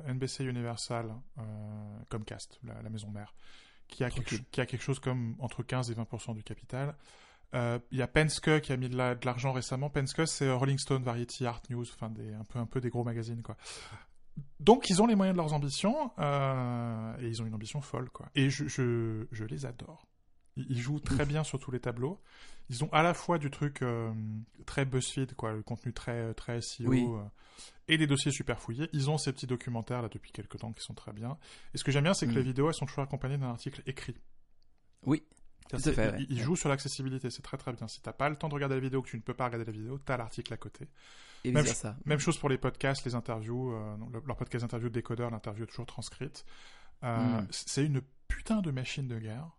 NBC Universal, Comcast, la maison mère, qui a quelque chose comme entre 15 et 20% du capital. Il y a Penske qui a mis de l'argent récemment. Penske, c'est Rolling Stone, Variety, Art News, enfin un peu des gros magazines quoi. Donc ils ont les moyens de leurs ambitions et ils ont une ambition folle quoi. Et je les adore. Ils jouent très bien sur tous les tableaux. Ils ont à la fois du truc très BuzzFeed quoi, le contenu très très SEO et des dossiers super fouillés. Ils ont ces petits documentaires là depuis quelques temps qui sont très bien. Et ce que j'aime bien, c'est que les vidéos elles sont toujours accompagnées d'un article écrit. Oui. Il joue sur l'accessibilité, c'est très très bien. Si t'as pas le temps de regarder la vidéo, que tu ne peux pas regarder la vidéo, t'as l'article à côté. Et même chose pour les podcasts, les interviews, leur podcast interview de décodeur, l'interview est toujours transcrite. C'est une putain de machine de guerre,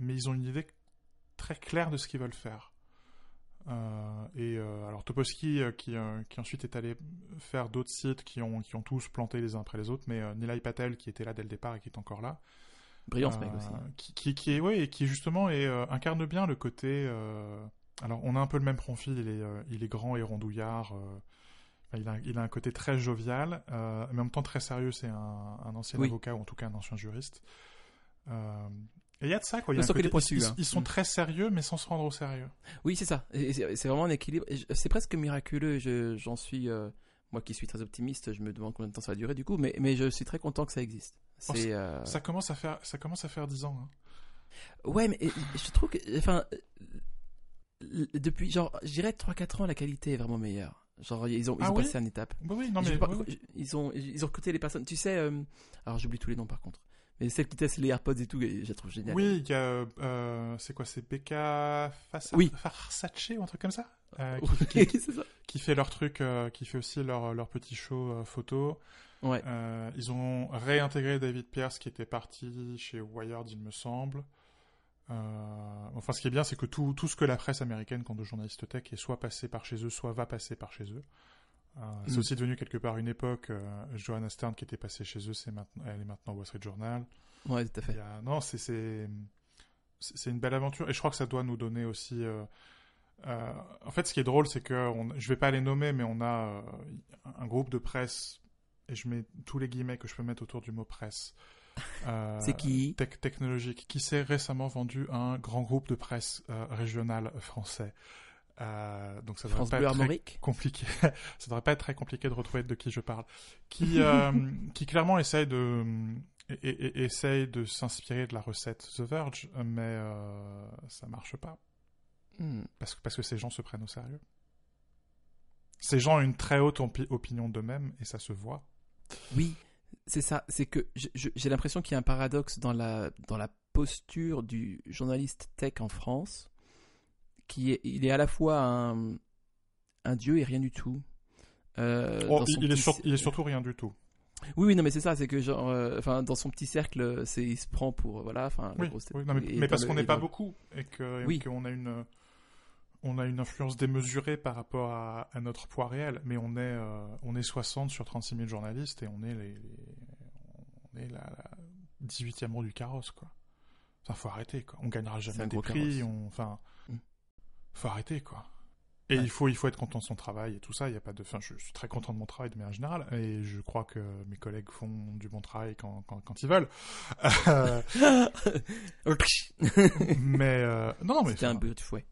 mais ils ont une idée très claire de ce qu'ils veulent faire. Alors Topolsky qui ensuite est allé faire d'autres sites qui ont tous planté les uns après les autres, mais Nilay Patel qui était là dès le départ et qui est encore là. Brillant ce mec aussi. Qui incarne bien le côté. Alors on a un peu le même profil. Il est grand et rondouillard. Il a un côté très jovial, mais en même temps très sérieux. C'est un ancien avocat ou en tout cas un ancien juriste. Et il y a de ça quoi. Ils sont très sérieux mais sans se rendre au sérieux. Oui c'est ça. Et c'est vraiment un équilibre. C'est presque miraculeux. J'en suis. Moi qui suis très optimiste, je me demande combien de temps ça va durer du coup, mais je suis très content que ça existe. Ça commence à faire 10 ans. Hein. Ouais, mais je trouve que enfin depuis genre je dirais 3-4 ans la qualité est vraiment meilleure. Genre ils ont passé une étape. Ils ont recruté les personnes, tu sais alors j'oublie tous les noms par contre. Mais celles qui testent les AirPods et tout, je la trouve géniale. Oui, il y a c'est Becca Farsace ou un truc comme ça. Qui fait leur truc, qui fait aussi leur petit show photo. Ouais. Ils ont réintégré David Pierce qui était parti chez Wired, il me semble. Enfin, ce qui est bien, c'est que tout ce que la presse américaine, quand de journalistes tech, est soit passé par chez eux, soit va passer par chez eux. C'est aussi devenu quelque part une époque. Johanna Stern qui était passée chez eux, elle est maintenant au Wall Street Journal. Ouais, tout à fait. C'est une belle aventure et je crois que ça doit nous donner aussi. En fait, ce qui est drôle, c'est que je vais pas les nommer, mais on a un groupe de presse et je mets tous les guillemets que je peux mettre autour du mot presse. C'est qui technologique qui s'est récemment vendu à un grand groupe de presse régional français. Donc ça devrait pas être très compliqué. Ça devrait pas être très compliqué de retrouver de qui je parle, qui clairement essaye de s'inspirer de la recette The Verge, mais ça marche pas parce que ces gens se prennent au sérieux. Ces gens ont une très haute opinion d'eux-mêmes et ça se voit. Oui, c'est ça. C'est que j'ai l'impression qu'il y a un paradoxe dans la posture du journaliste tech en France. Il est à la fois un dieu et rien du tout. Il est surtout rien du tout. Oui, non, mais c'est ça, c'est que genre, dans son petit cercle, il se prend pour voilà, enfin. Oui, oui, non, mais parce qu'on n'est pas beaucoup et qu'on a une. on a une influence démesurée par rapport à notre poids réel, mais on est 60 sur 36 000 journalistes et on est la 18e roue du carrosse, quoi. Enfin, faut arrêter, quoi. On gagnera jamais des prix, faut arrêter, quoi. Et ouais. il faut être content de son travail et tout ça, je suis très content de mon travail de manière générale et je crois que mes collègues font du bon travail quand ils veulent. mais c'était un but de fouet.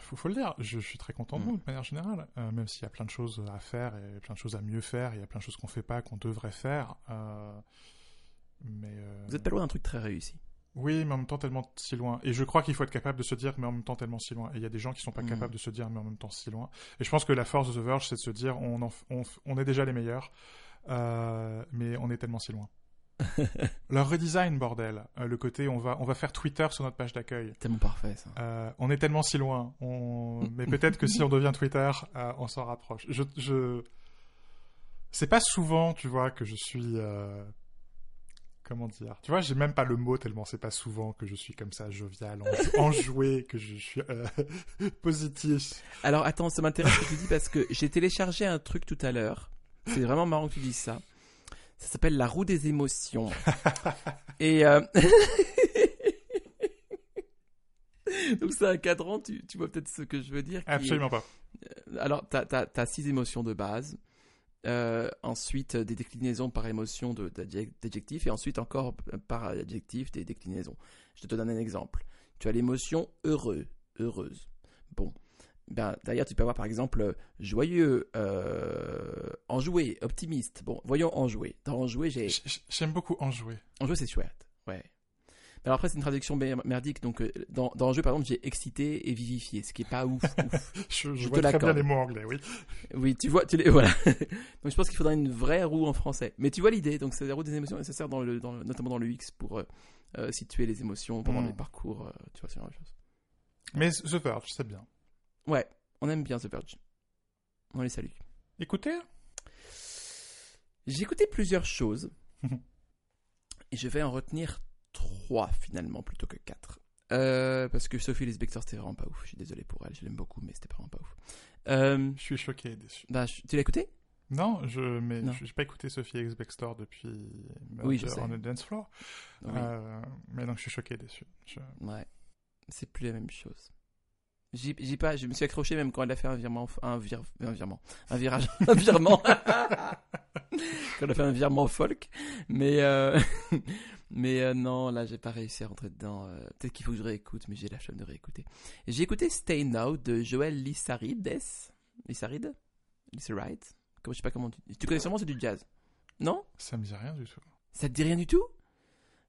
Faut le dire, je suis très content de nous de manière générale, même s'il y a plein de choses à faire et plein de choses à mieux faire, il y a plein de choses qu'on fait pas, qu'on devrait faire. Vous êtes pas loin d'un truc très réussi. Oui, mais en même temps tellement si loin. Et je crois qu'il faut être capable de se dire, mais en même temps tellement si loin. Et il y a des gens qui sont pas capables de se dire, mais en même temps si loin. Et je pense que la force de The Verge, c'est de se dire, on est déjà les meilleurs, mais on est tellement si loin. Leur redesign, bordel. Le côté, on va faire Twitter sur notre page d'accueil. Tellement parfait, ça. On est tellement si loin. Mais peut-être que si on devient Twitter, on s'en rapproche. C'est pas souvent, tu vois, que je suis... Comment dire ? Tu vois, j'ai même pas le mot tellement c'est pas souvent que je suis comme ça, jovial, enjoué, que je suis positif. Alors attends, ça m'intéresse ce que tu dis parce que j'ai téléchargé un truc tout à l'heure. C'est vraiment marrant que tu dises ça. Ça s'appelle la roue des émotions. Et donc c'est un cadran, tu vois peut-être ce que je veux dire. Absolument pas. Alors t'as 6 émotions de base. Ensuite des déclinaisons par émotion d'adjectifs et ensuite encore par adjectif des déclinaisons. Je te donne un exemple. Tu as l'émotion heureuse. Bon, ben, derrière tu peux avoir par exemple joyeux, enjoué, optimiste. Bon, voyons enjoué. Dans enjoué, j'aime beaucoup enjoué. Enjoué, c'est chouette, ouais. Alors après, c'est une traduction merdique. Donc, dans le jeu, par exemple, j'ai excité et vivifié, ce qui est pas ouf. Je vois très bien les mots anglais, oui. Oui, tu vois, voilà. Donc, je pense qu'il faudrait une vraie roue en français. Mais tu vois l'idée. Donc, c'est la roue des émotions nécessaires, notamment dans le UX, pour situer les émotions pendant les parcours. Tu vois, c'est la même chose. Mais The Verge, c'est bien. Ouais, on aime bien The Verge. On les salue. J'ai écouté plusieurs choses. Et je vais en retenir 3 finalement plutôt que 4 parce que Sophie les Spectors c'était vraiment pas ouf, je suis désolé pour elle, je l'aime beaucoup mais c'était vraiment pas ouf. Je suis choqué et déçu. Bah, tu l'as écouté ? Non, j'ai pas écouté Sophie les Spectors depuis On the Dance Floor. Oui. Mais donc je suis choqué et déçu. Ouais, c'est plus la même chose. J'ai pas, je me suis accroché même quand elle a fait un virement. Quand elle a fait un virement folk, mais non, là j'ai pas réussi à rentrer dedans. Peut-être qu'il faut que je réécoute, mais j'ai la flemme de réécouter. J'ai écouté Stay Now de Joël Lissaride. Je sais pas comment tu connais sûrement, c'est du jazz, non ? Ça me dit rien du tout. Ça te dit rien du tout ?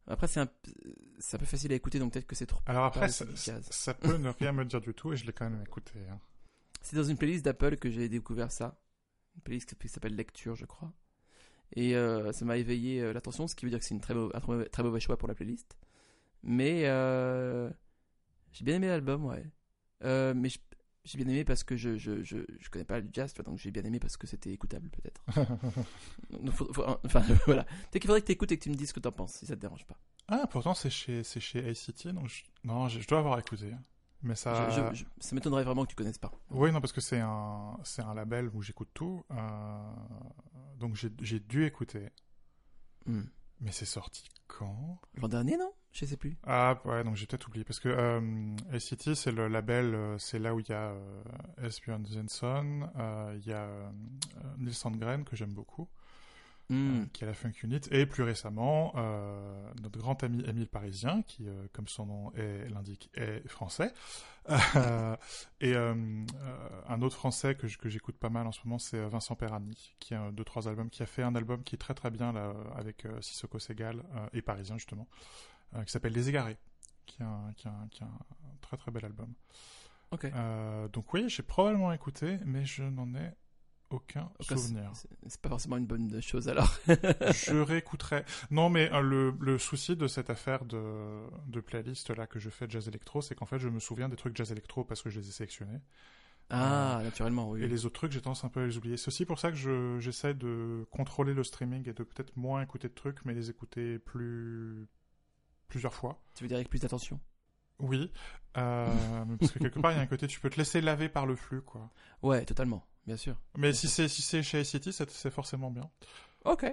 Après, c'est un peu facile à écouter, donc peut-être que c'est trop. Alors après, ça peut ne rien me dire du tout, et je l'ai quand même écouté. Hein. C'est dans une playlist d'Apple que j'ai découvert ça. Une playlist qui s'appelle Lecture, je crois. Et ça m'a éveillé l'attention, ce qui veut dire que c'est un très mauvais choix pour la playlist. Mais j'ai bien aimé l'album, ouais. Mais j'ai bien aimé parce que je connais pas le jazz, donc j'ai bien aimé parce que c'était écoutable, peut-être. Donc, voilà. Peut-être qu'il faudrait que tu écoutes et que tu me dises ce que tu en penses, si ça te dérange pas. Ah, pourtant c'est chez ICT, donc je dois avoir écouté. Mais ça... ça m'étonnerait vraiment que tu connaisses pas. Oui, non, parce que c'est un label où j'écoute tout, donc j'ai dû écouter. Mais c'est sorti quand ? L'an dernier, non ? Je sais plus. Ah ouais, donc j'ai peut-être oublié parce que ACT c'est le label, c'est là où il y a SB Nation, il y a Nils Sandgren que j'aime beaucoup, qui a la Funk Unit, et plus récemment notre grand ami Émile Parisien qui, comme son nom l'indique, est français. Et un autre français que j'écoute pas mal en ce moment, c'est Vincent Perrani, qui a 2-3 albums, qui a fait un album qui est très très bien là avec Sissoko Ségal et Parisien justement. Qui s'appelle Les Égarés, qui est un très très bel album. Okay. Donc oui, j'ai probablement écouté, mais je n'en ai aucun souvenir. C'est pas forcément une bonne chose alors. Je réécouterai. Non, mais le souci de cette affaire de playlist là que je fais de jazz électro, c'est qu'en fait je me souviens des trucs jazz électro parce que je les ai sélectionnés. Ah, naturellement, oui. Et les autres trucs, j'ai tendance un peu à les oublier. C'est aussi pour ça que j'essaie de contrôler le streaming et de peut-être moins écouter de trucs, mais les écouter plusieurs fois. Tu veux dire avec plus d'attention ? Oui, parce que quelque part, il y a un côté, tu peux te laisser laver par le flux, quoi. Ouais, totalement, bien sûr. Mais bien si c'est chez ICT, c'est forcément bien. Ok.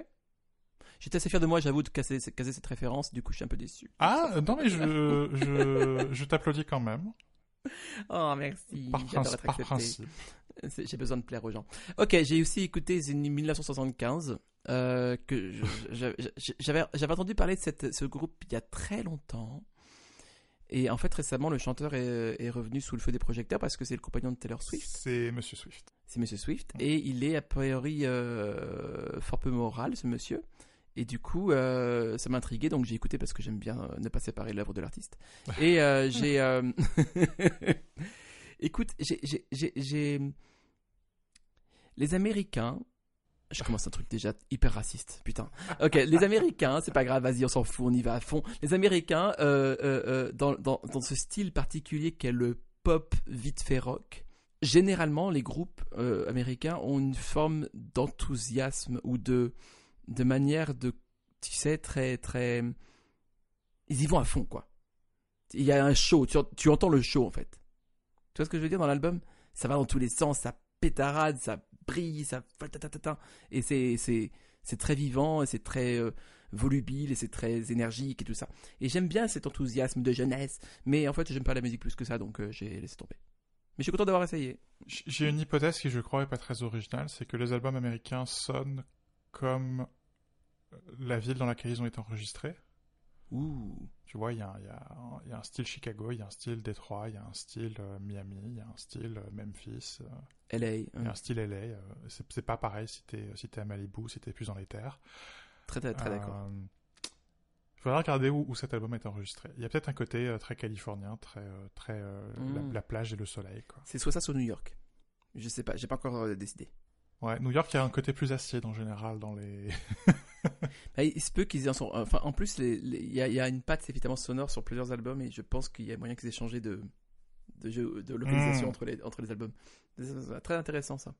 J'étais assez fier de moi, j'avoue, de casser cette référence, du coup, je suis un peu déçu. Ah, non, mais je t'applaudis quand même. Oh, merci. Par principe. J'ai besoin de plaire aux gens. Ok, j'ai aussi écouté The 1975, que j'avais entendu parler de ce groupe il y a très longtemps. Et en fait, récemment, le chanteur est revenu sous le feu des projecteurs parce que c'est le compagnon de Taylor Swift. C'est Monsieur Swift. Mmh. Et il est, a priori, fort peu moral, ce monsieur. Et du coup, ça m'intriguait, donc j'ai écouté parce que j'aime bien ne pas séparer l'œuvre de l'artiste. Et j'ai... Écoute, j'ai... Les Américains... Je commence un truc déjà hyper raciste, putain. Ok, les Américains, c'est pas grave, vas-y, on s'en fout, on y va à fond. Les Américains, dans ce style particulier qu'est le pop vite fait rock, généralement, les groupes américains ont une forme d'enthousiasme ou de manière de, tu sais, très, très... Ils y vont à fond, quoi. Il y a un show, tu entends le show, en fait. Tu vois ce que je veux dire dans l'album ? Ça va dans tous les sens, ça pétarade, ça... brille, ça... Et c'est très vivant, et c'est très volubile, et c'est très énergique et tout ça. Et j'aime bien cet enthousiasme de jeunesse, mais en fait, j'aime pas la musique plus que ça, donc j'ai laissé tomber. Mais je suis content d'avoir essayé. J'ai une hypothèse qui, je crois, est pas très originale, c'est que les albums américains sonnent comme la ville dans laquelle ils ont été enregistrés. Ouh. Tu vois, il y a un style Chicago, il y a un style Détroit, il y a un style Miami, il y a un style Memphis. LA. Il y a un style LA. C'est pas pareil si t'es à Malibu, si t'es plus dans les terres. Très d'accord. Il faudra regarder où cet album est enregistré. Il y a peut-être un côté très californien, la plage et le soleil, quoi. C'est soit ça, soit New York. Je sais pas, j'ai pas encore décidé. Ouais, New York, il y a un côté plus acide en général dans les... Bah, il se peut qu'ils en sont... Enfin, en plus, il y a une patte évidemment sonore sur plusieurs albums et je pense qu'il y a moyen qu'ils aient changé de localisation entre les albums. C'est très intéressant, ça.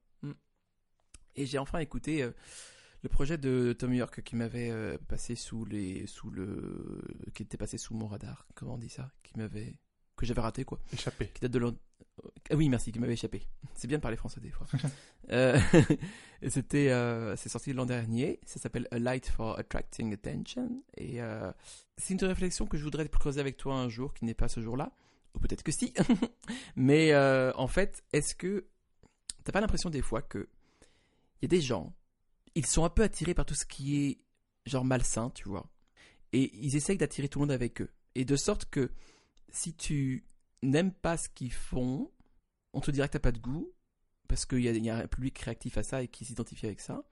Et j'ai enfin écouté le projet de Tom York qui m'avait passé qui était passé sous mon radar. Comment on dit ça ? Que j'avais raté, quoi. Échappé. Qui date de l'an... Ah oui, merci, qui m'avait échappé. C'est bien de parler français des fois. C'est sorti l'an dernier. Ça s'appelle A Light for Attracting Attention. Et c'est une réflexion que je voudrais creuser avec toi un jour, qui n'est pas ce jour-là. Ou peut-être que si. Mais en fait, est-ce que... T'as pas l'impression des fois que... Il y a des gens, ils sont un peu attirés par tout ce qui est genre malsain, tu vois. Et ils essayent d'attirer tout le monde avec eux. Et de sorte que si tu... n'aiment pas ce qu'ils font, on te dira que t'as pas de goût, parce qu'il y a un public réactif à ça et qui s'identifie avec ça.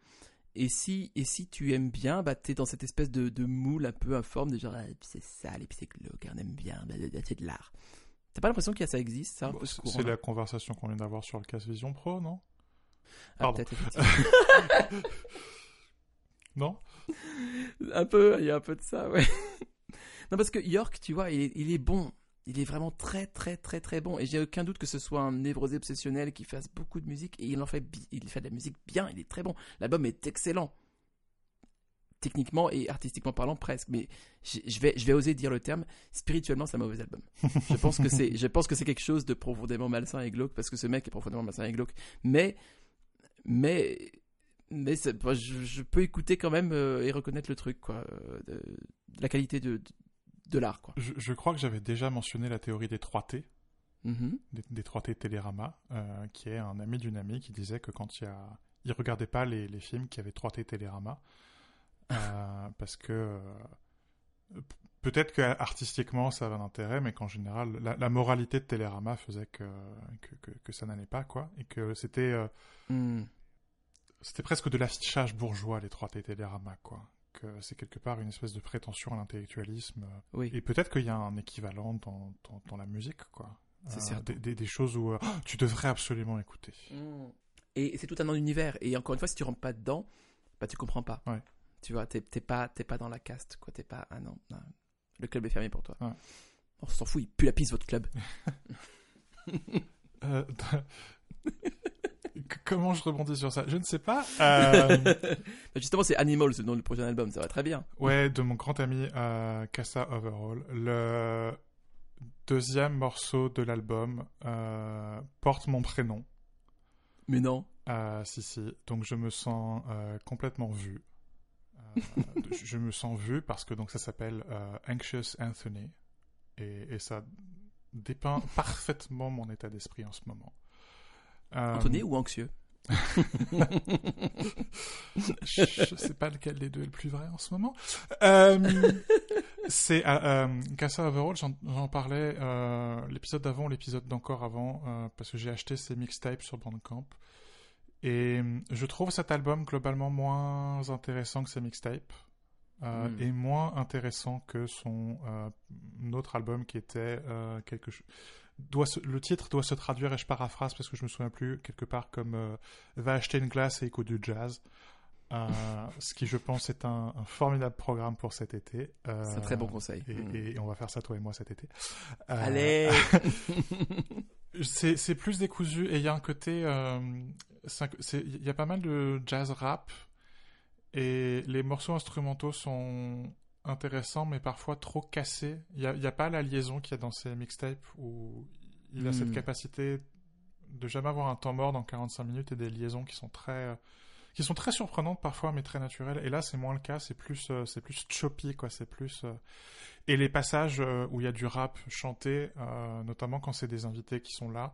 Et si tu aimes bien, bah t'es dans cette espèce de moule un peu informe, de genre ah, c'est sale, et puis c'est glauque, on aime bien, bah, c'est de l'art. T'as pas l'impression que ça existe, ça, bon, c'est la conversation qu'on vient d'avoir sur le Casse Vision Pro, non ? Pardon. Ah, non ? Un peu, il y a un peu de ça, ouais. Non, parce que York, tu vois, il est bon. Il est vraiment très, très, très, très bon. Et j'ai aucun doute que ce soit un névrosé obsessionnel qui fasse beaucoup de musique. Et il fait de la musique bien, il est très bon. L'album est excellent. Techniquement et artistiquement parlant, presque. Mais je vais oser dire le terme, spirituellement, c'est un mauvais album. Je pense que c'est quelque chose de profondément malsain et glauque, parce que ce mec est profondément malsain et glauque. Mais je peux écouter quand même et reconnaître le truc, quoi. La qualité de l'art, quoi. Je crois que j'avais déjà mentionné la théorie des 3T, des 3T Télérama, qui est un ami d'une amie qui disait que quand il regardait pas les films qui avaient 3T Télérama, parce que peut-être que artistiquement ça avait un intérêt, mais qu'en général la moralité de Télérama faisait que ça n'allait pas, quoi, et que c'était presque de l'affichage bourgeois, les 3T Télérama, quoi. Que c'est quelque part une espèce de prétention à l'intellectualisme. Oui. Et peut-être qu'il y a un équivalent dans la musique, quoi. C'est certain. Des choses où tu devrais absolument écouter. Et c'est tout un univers. Et encore une fois, si tu rentres pas dedans, bah, tu comprends pas. Ouais. Tu vois, t'es pas dans la caste, quoi. T'es pas... Ah non, le club est fermé pour toi. Ouais. On s'en fout, il pue la pisse, votre club. Comment je rebondis sur ça ? Je ne sais pas. Justement, c'est Animals, le nom du prochain album, ça va très bien. Ouais, de mon grand ami Casa Overall. deuxième morceau de l'album porte mon prénom. Mais non. Si. Donc je me sens complètement vu. Je me sens vu parce que donc ça s'appelle Anxious Anthony et ça dépeint parfaitement mon état d'esprit en ce moment. Anthony ou anxieux? Je sais pas lequel des deux est le plus vrai en ce moment. C'est Casa Overall, j'en parlais l'épisode d'avant, l'épisode d'encore avant, parce que j'ai acheté ces mixtapes sur Bandcamp. Et je trouve cet album globalement moins intéressant que ses mixtapes et moins intéressant que son autre album qui était quelque chose. Le titre doit se traduire, et je paraphrase parce que je me souviens plus, quelque part comme va acheter une glace et écoute du jazz, ce qui je pense est un formidable programme pour cet été. C'est un très bon conseil. Et on va faire ça toi et moi cet été. Allez. C'est plus décousu et il y a un côté, il y a pas mal de jazz rap et les morceaux instrumentaux sont intéressant, mais parfois trop cassé. Il n'y a pas la liaison qu'il y a dans ces mixtapes où il a cette capacité de jamais avoir un temps mort dans 45 minutes et des liaisons qui sont très surprenantes parfois, mais très naturelles. Et là, c'est moins le cas. C'est plus choppy, quoi. C'est plus et les passages où il y a du rap chanté, notamment quand c'est des invités qui sont là,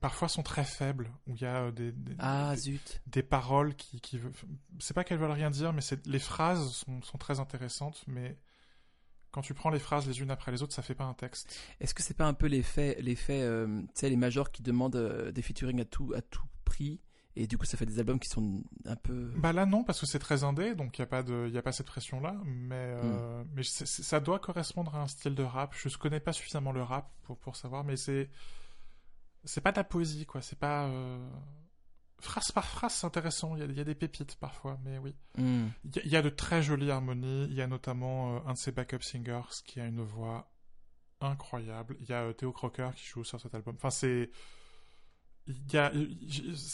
parfois sont très faibles, où il y a des paroles qui c'est pas qu'elles veulent rien dire, mais les phrases sont très intéressantes, mais quand tu prends les phrases les unes après les autres, ça fait pas un texte. Est-ce que c'est pas un peu l'effet tu sais, les majors qui demandent des featuring à tout prix, et du coup ça fait des albums qui sont un peu... Bah là non, parce que c'est très indé, donc il n'y a pas cette pression là, mais ça doit correspondre à un style de rap. Je connais pas suffisamment le rap pour savoir, mais c'est pas de la poésie, quoi. C'est pas phrase par phrase, c'est intéressant. Il y a des pépites parfois, mais oui. Il y a de très jolies harmonies. Il y a notamment un de ses backup singers qui a une voix incroyable. Il y a Theo Crocker qui joue sur cet album. Enfin, c'est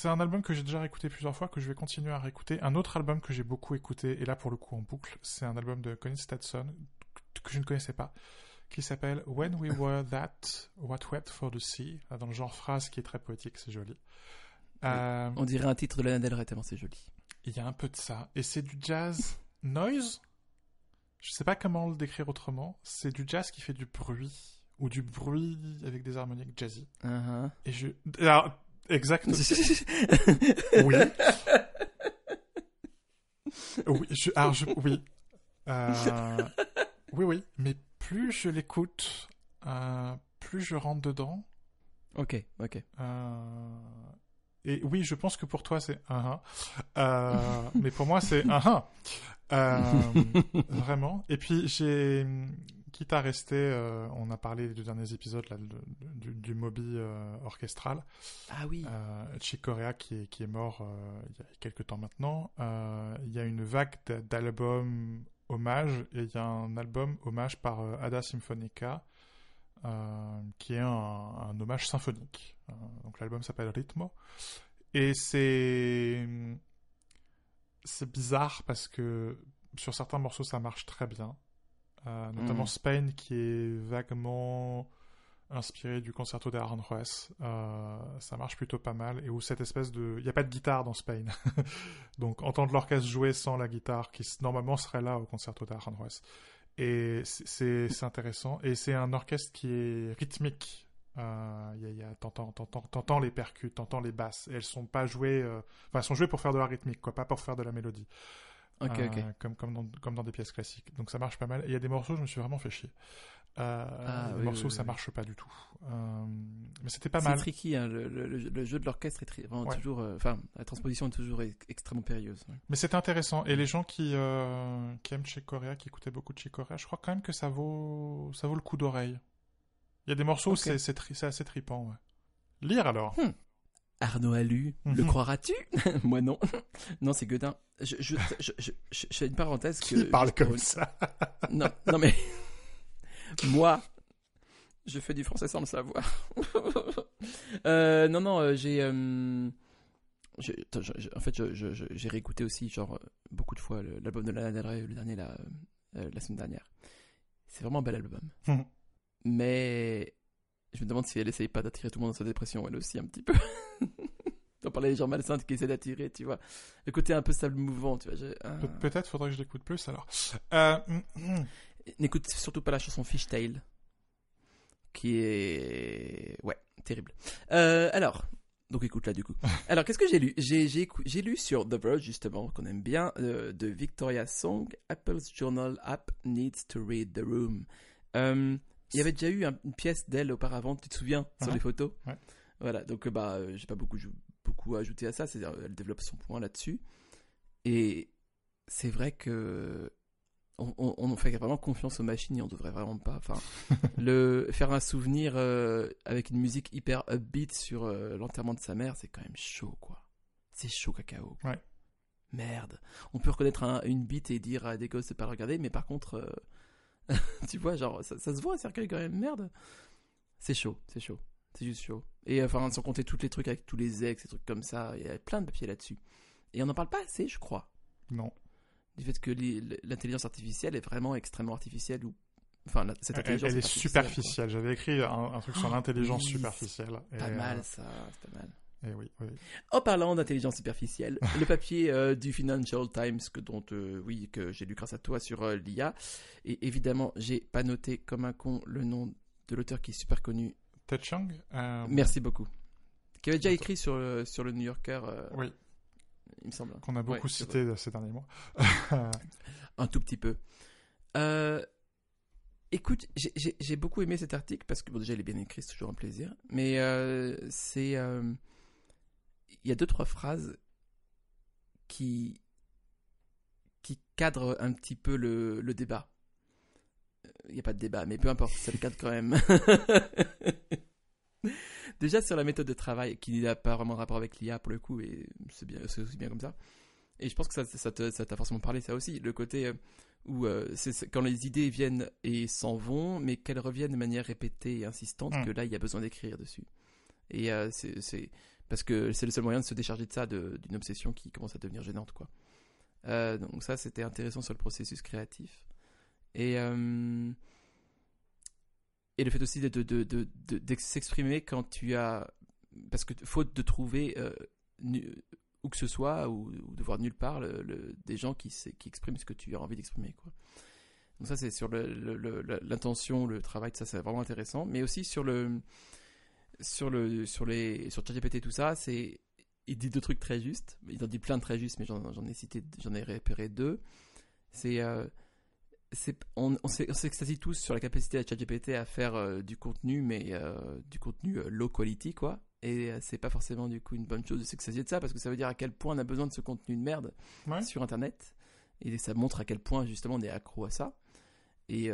un album que j'ai déjà réécouté plusieurs fois, que je vais continuer à réécouter. Un autre album que j'ai beaucoup écouté, et là pour le coup en boucle, c'est un album de Colin Stetson que je ne connaissais pas, qui s'appelle When We Were That, What Wept for the Sea, dans le genre phrase qui est très poétique, c'est joli. On dirait un titre de Lana Del Rey, tellement c'est joli. Il y a un peu de ça. Et c'est du jazz noise. Je sais pas comment le décrire autrement. C'est du jazz qui fait du bruit, ou du bruit avec des harmoniques jazzy. Uh-huh. Et je... Alors, exactement. Oui. Oui. Oui. Oui. Mais plus je l'écoute, plus je rentre dedans. Ok. Et oui, je pense que pour toi, c'est mais pour moi, c'est vraiment. Et puis, quitte à rester, on a parlé des deux derniers épisodes là, du Moby orchestral. Ah oui. Chick Corea qui est mort il y a quelques temps maintenant. Il y a une vague d'albums hommage, et il y a un album hommage par Ada Symphonica qui est un hommage symphonique, donc l'album s'appelle Ritmo, et c'est bizarre parce que sur certains morceaux ça marche très bien, notamment Spain, qui est vaguement inspiré du concerto d'Aranjuez, ça marche plutôt pas mal, et où cette espèce de... Il n'y a pas de guitare dans Spain. Donc entendre l'orchestre jouer sans la guitare, qui normalement serait là au concerto d'Aranjuez. Et c'est intéressant. Et c'est un orchestre qui est rythmique. T'entends les percus, t'entends les basses. Et elles sont pas jouées... Enfin, elles sont jouées pour faire de la rythmique, quoi, pas pour faire de la mélodie. Okay. Comme dans des pièces classiques. Donc ça marche pas mal. Et il y a des morceaux où je me suis vraiment fait chier. Morceaux, ça marche pas du tout. Mais c'était pas mal. C'est tricky, hein. Le jeu de l'orchestre est vraiment toujours. Enfin, la transposition est toujours extrêmement périlleuse. Ouais. Mais c'est intéressant. Et les gens qui aiment Chick Corea, qui écoutaient beaucoup de Chick Corea, je crois quand même que ça vaut le coup d'oreille. Il y a des morceaux où c'est assez tripant. Ouais. Lire alors. Arnaud a lu, le croiras-tu? Moi non. Non, c'est Godin. Je fais une parenthèse. Qui parle comme ça? Non, mais moi, je fais du français sans le savoir. J'ai réécouté aussi, genre, beaucoup de fois l'album de Lana Del Rey, le dernier, la semaine dernière. C'est vraiment un bel album. Mais je me demande si elle essaye pas d'attirer tout le monde dans sa dépression, elle aussi, un petit peu. T'en parlais des gens malsains qui essaient d'attirer, tu vois. Le côté un peu sable mouvant, tu vois. Peut-être faudrait que je l'écoute plus, alors. N'écoute surtout pas la chanson Fishtail, qui est... ouais, terrible. Alors... donc écoute-la du coup. Alors, qu'est-ce que j'ai lu ? J'ai lu sur The Verge, justement, qu'on aime bien, de Victoria Song, Apple's Journal App Needs to Read the Room. Il y avait déjà eu une pièce d'elle auparavant, tu te souviens, sur les photos ? Ouais. Voilà, donc j'ai pas beaucoup à ajouter à ça, c'est-à-dire elle développe son point là-dessus. Et c'est vrai que... on fait vraiment confiance aux machines et on devrait vraiment pas. Enfin, faire un souvenir avec une musique hyper upbeat sur l'enterrement de sa mère, c'est quand même chaud, quoi. C'est chaud cacao. Ouais. Merde. On peut reconnaître une beat et dire à des gosses de pas le regarder, mais par contre, tu vois, genre, ça se voit, c'est quand même merde. C'est chaud. C'est juste chaud. Et enfin, sans compter tous les trucs avec tous les ex, ces trucs comme ça, il y a plein de papiers là-dessus. Et on n'en parle pas assez, je crois. Non. Du fait que l'intelligence artificielle est vraiment extrêmement artificielle, ou enfin cette intelligence elle est superficielle. Quoi. J'avais écrit un truc sur l'intelligence superficielle. C'est pas mal ça, c'est pas mal. Et oui. En parlant d'intelligence superficielle, le papier du Financial Times que j'ai lu grâce à toi sur l'IA, et évidemment j'ai pas noté comme un con le nom de l'auteur qui est super connu. Ted Chiang. Merci beaucoup. Qui avait déjà écrit sur le New Yorker. Oui. Il me semble. Qu'on a beaucoup cité ces derniers mois. Un tout petit peu. Écoute, j'ai beaucoup aimé cet article parce que, bon, déjà, il est bien écrit, c'est toujours un plaisir. Mais il y a 2-3 phrases qui cadrent un petit peu le débat. Il n'y a pas de débat, mais peu importe, ça le cadre quand même. Déjà sur la méthode de travail qui n'a pas vraiment de rapport avec l'IA pour le coup, et c'est aussi bien comme ça. Et je pense que ça t'a forcément parlé, ça aussi, le côté où c'est quand les idées viennent et s'en vont, mais qu'elles reviennent de manière répétée et insistante, que là il y a besoin d'écrire dessus. Et c'est parce que c'est le seul moyen de se décharger de ça, d'une obsession qui commence à devenir gênante, quoi. Donc ça c'était intéressant sur le processus créatif. Et le fait aussi de s'exprimer quand tu as... Parce que faute de trouver où que ce soit, ou de voir nulle part, des gens qui expriment ce que tu as envie d'exprimer, quoi. Donc ça, c'est sur l'intention, le travail, ça, c'est vraiment intéressant. Mais aussi sur ChatGPT et tout ça, il dit 2 trucs très justes. Il en dit plein de très justes, mais j'en ai repéré 2. On s'extasie tous sur la capacité de ChatGPT à faire du contenu, mais du contenu low quality, quoi. Et c'est pas forcément du coup une bonne chose de s'extasier de ça, parce que ça veut dire à quel point on a besoin de ce contenu de merde sur Internet. Et ça montre à quel point justement on est accro à ça. Et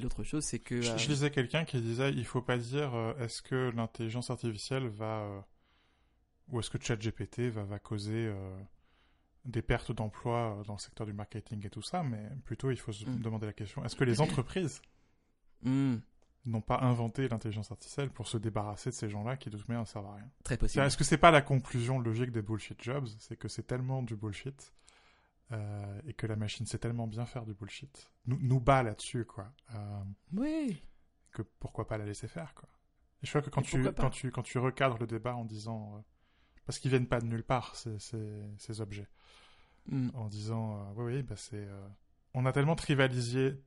l'autre chose, c'est que... Je lisais quelqu'un qui disait, il faut pas dire est-ce que l'intelligence artificielle va... ou est-ce que ChatGPT va causer... des pertes d'emplois dans le secteur du marketing et tout ça, mais plutôt il faut se demander la question, est-ce que les entreprises n'ont pas inventé l'intelligence artificielle pour se débarrasser de ces gens-là qui de toute manière ne servent à rien? Très possible. C'est-à-dire, est-ce que c'est pas la conclusion logique des bullshit jobs, c'est que c'est tellement du bullshit et que la machine sait tellement bien faire du bullshit, nous bat là-dessus, quoi. Oui. Que pourquoi pas la laisser faire, quoi. Et je crois que quand tu recadres le débat en disant parce qu'ils viennent pas de nulle part, ces objets. En disant, on a tellement trivialisé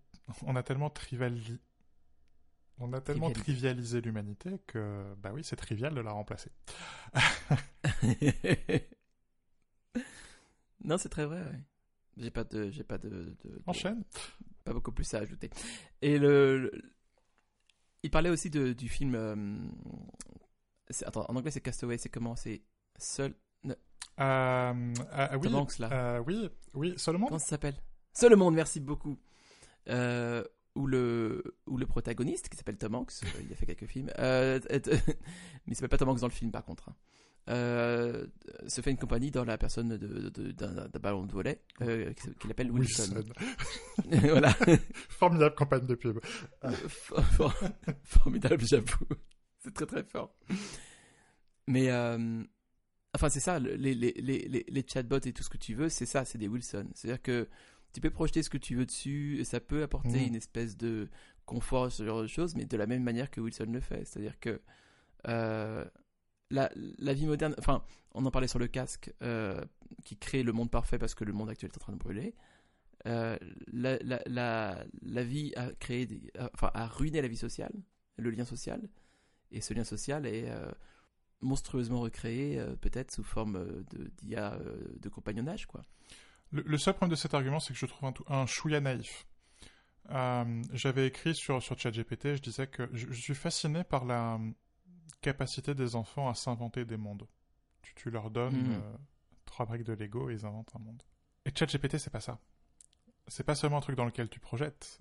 l'humanité que, bah oui, c'est trivial de la remplacer. Non, c'est très vrai, ouais. J'ai pas de enchaîne. Pas beaucoup plus à ajouter. Et il parlait aussi du film, attends, en anglais c'est Castaway, c'est comment? C'est Seul... oui, Banks, là. Oui, Seul Monde. Comment ça s'appelle? Seul Monde, merci beaucoup. Où le protagoniste, qui s'appelle Tom Hanks, il a fait quelques films, mais il s'appelle pas Tom Hanks dans le film, par contre, hein. Se fait une compagnie dans la personne d'un ballon de volley qu'il appelle Wilson. Voilà. Formidable campagne de pub. Formidable, j'avoue. C'est très très fort. Mais... Enfin, c'est ça, les chatbots et tout ce que tu veux, c'est ça, c'est des Wilson. C'est-à-dire que tu peux projeter ce que tu veux dessus, et ça peut apporter une espèce de confort, ce genre de choses, mais de la même manière que Wilson le fait. C'est-à-dire que la vie moderne, enfin, on en parlait sur le casque qui crée le monde parfait parce que le monde actuel est en train de brûler. La vie a créé, a ruiné la vie sociale, le lien social, et ce lien social est monstrueusement recréé, peut-être sous forme d'IA, de compagnonnage, quoi. Le seul problème de cet argument, c'est que je trouve un chouïa naïf. J'avais écrit sur ChatGPT, je disais que je suis fasciné par la capacité des enfants à s'inventer des mondes. Tu leur donnes 3 briques de Lego et ils inventent un monde. Et ChatGPT, c'est pas ça. C'est pas seulement un truc dans lequel tu projettes,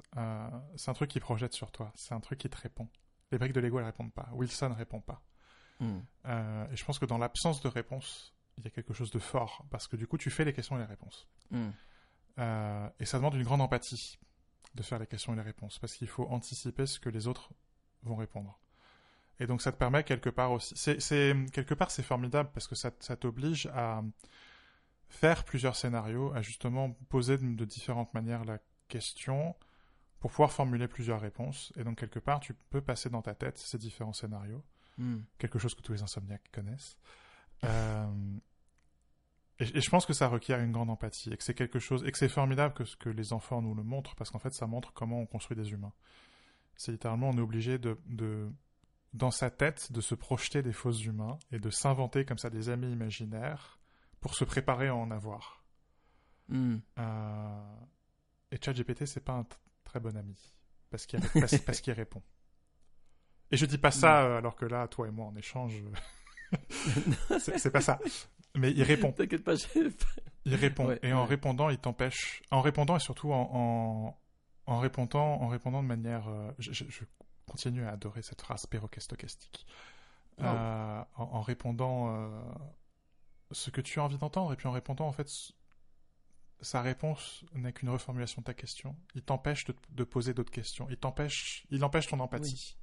c'est un truc qui projette sur toi, c'est un truc qui te répond. Les briques de Lego, elles répondent pas, Wilson répond pas. Et je pense que dans l'absence de réponse, il y a quelque chose de fort, parce que du coup, tu fais les questions et les réponses. Et ça demande une grande empathie de faire les questions et les réponses, parce qu'il faut anticiper ce que les autres vont répondre. Et donc, ça te permet quelque part aussi... quelque part, c'est formidable, parce que ça t'oblige à faire plusieurs scénarios, à justement poser de différentes manières la question pour pouvoir formuler plusieurs réponses. Et donc, quelque part, tu peux passer dans ta tête ces différents scénarios. Quelque chose que tous les insomniaques connaissent. Et je pense que ça requiert une grande empathie et que c'est quelque chose, et que c'est formidable que ce que les enfants nous le montrent, parce qu'en fait, ça montre comment on construit des humains. C'est littéralement, on est obligé dans sa tête, de se projeter des faux humains et de s'inventer comme ça des amis imaginaires pour se préparer à en avoir. Et ChatGPT, c'est pas un très bon ami parce qu'il répond. Et je dis pas ça alors que là, toi et moi en échange, c'est pas ça. Mais il répond. T'inquiète pas, il répond. Ouais, et en répondant, il t'empêche. En répondant et surtout en répondant de manière. Je continue à adorer cette phrase perroquet stochastique. Wow. En répondant ce que tu as envie d'entendre, et puis en répondant en fait, sa réponse n'est qu'une reformulation de ta question. Il t'empêche de poser d'autres questions. Il empêche ton empathie.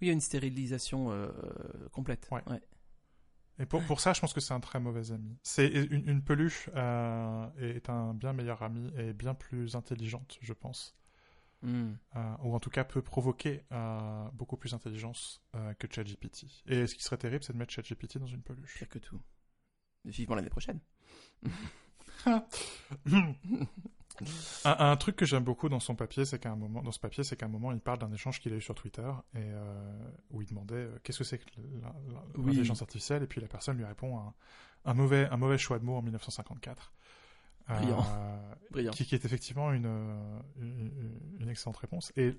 Oui, il y a une stérilisation complète. Ouais. Ouais. Et pour ça, je pense que c'est un très mauvais ami. C'est une peluche est un bien meilleur ami et bien plus intelligente, je pense. Ou en tout cas peut provoquer beaucoup plus d'intelligence que ChatGPT. Et ce qui serait terrible, c'est de mettre ChatGPT dans une peluche. Pire que tout. Vivement l'année prochaine. Un truc que j'aime beaucoup dans son papier, c'est qu'à un moment, il parle d'un échange qu'il a eu sur Twitter et où il demandait qu'est-ce que c'est que l'intelligence artificielle, et puis la personne lui répond un mauvais choix de mots en 1954. Brillant. Qui est effectivement une excellente réponse. Et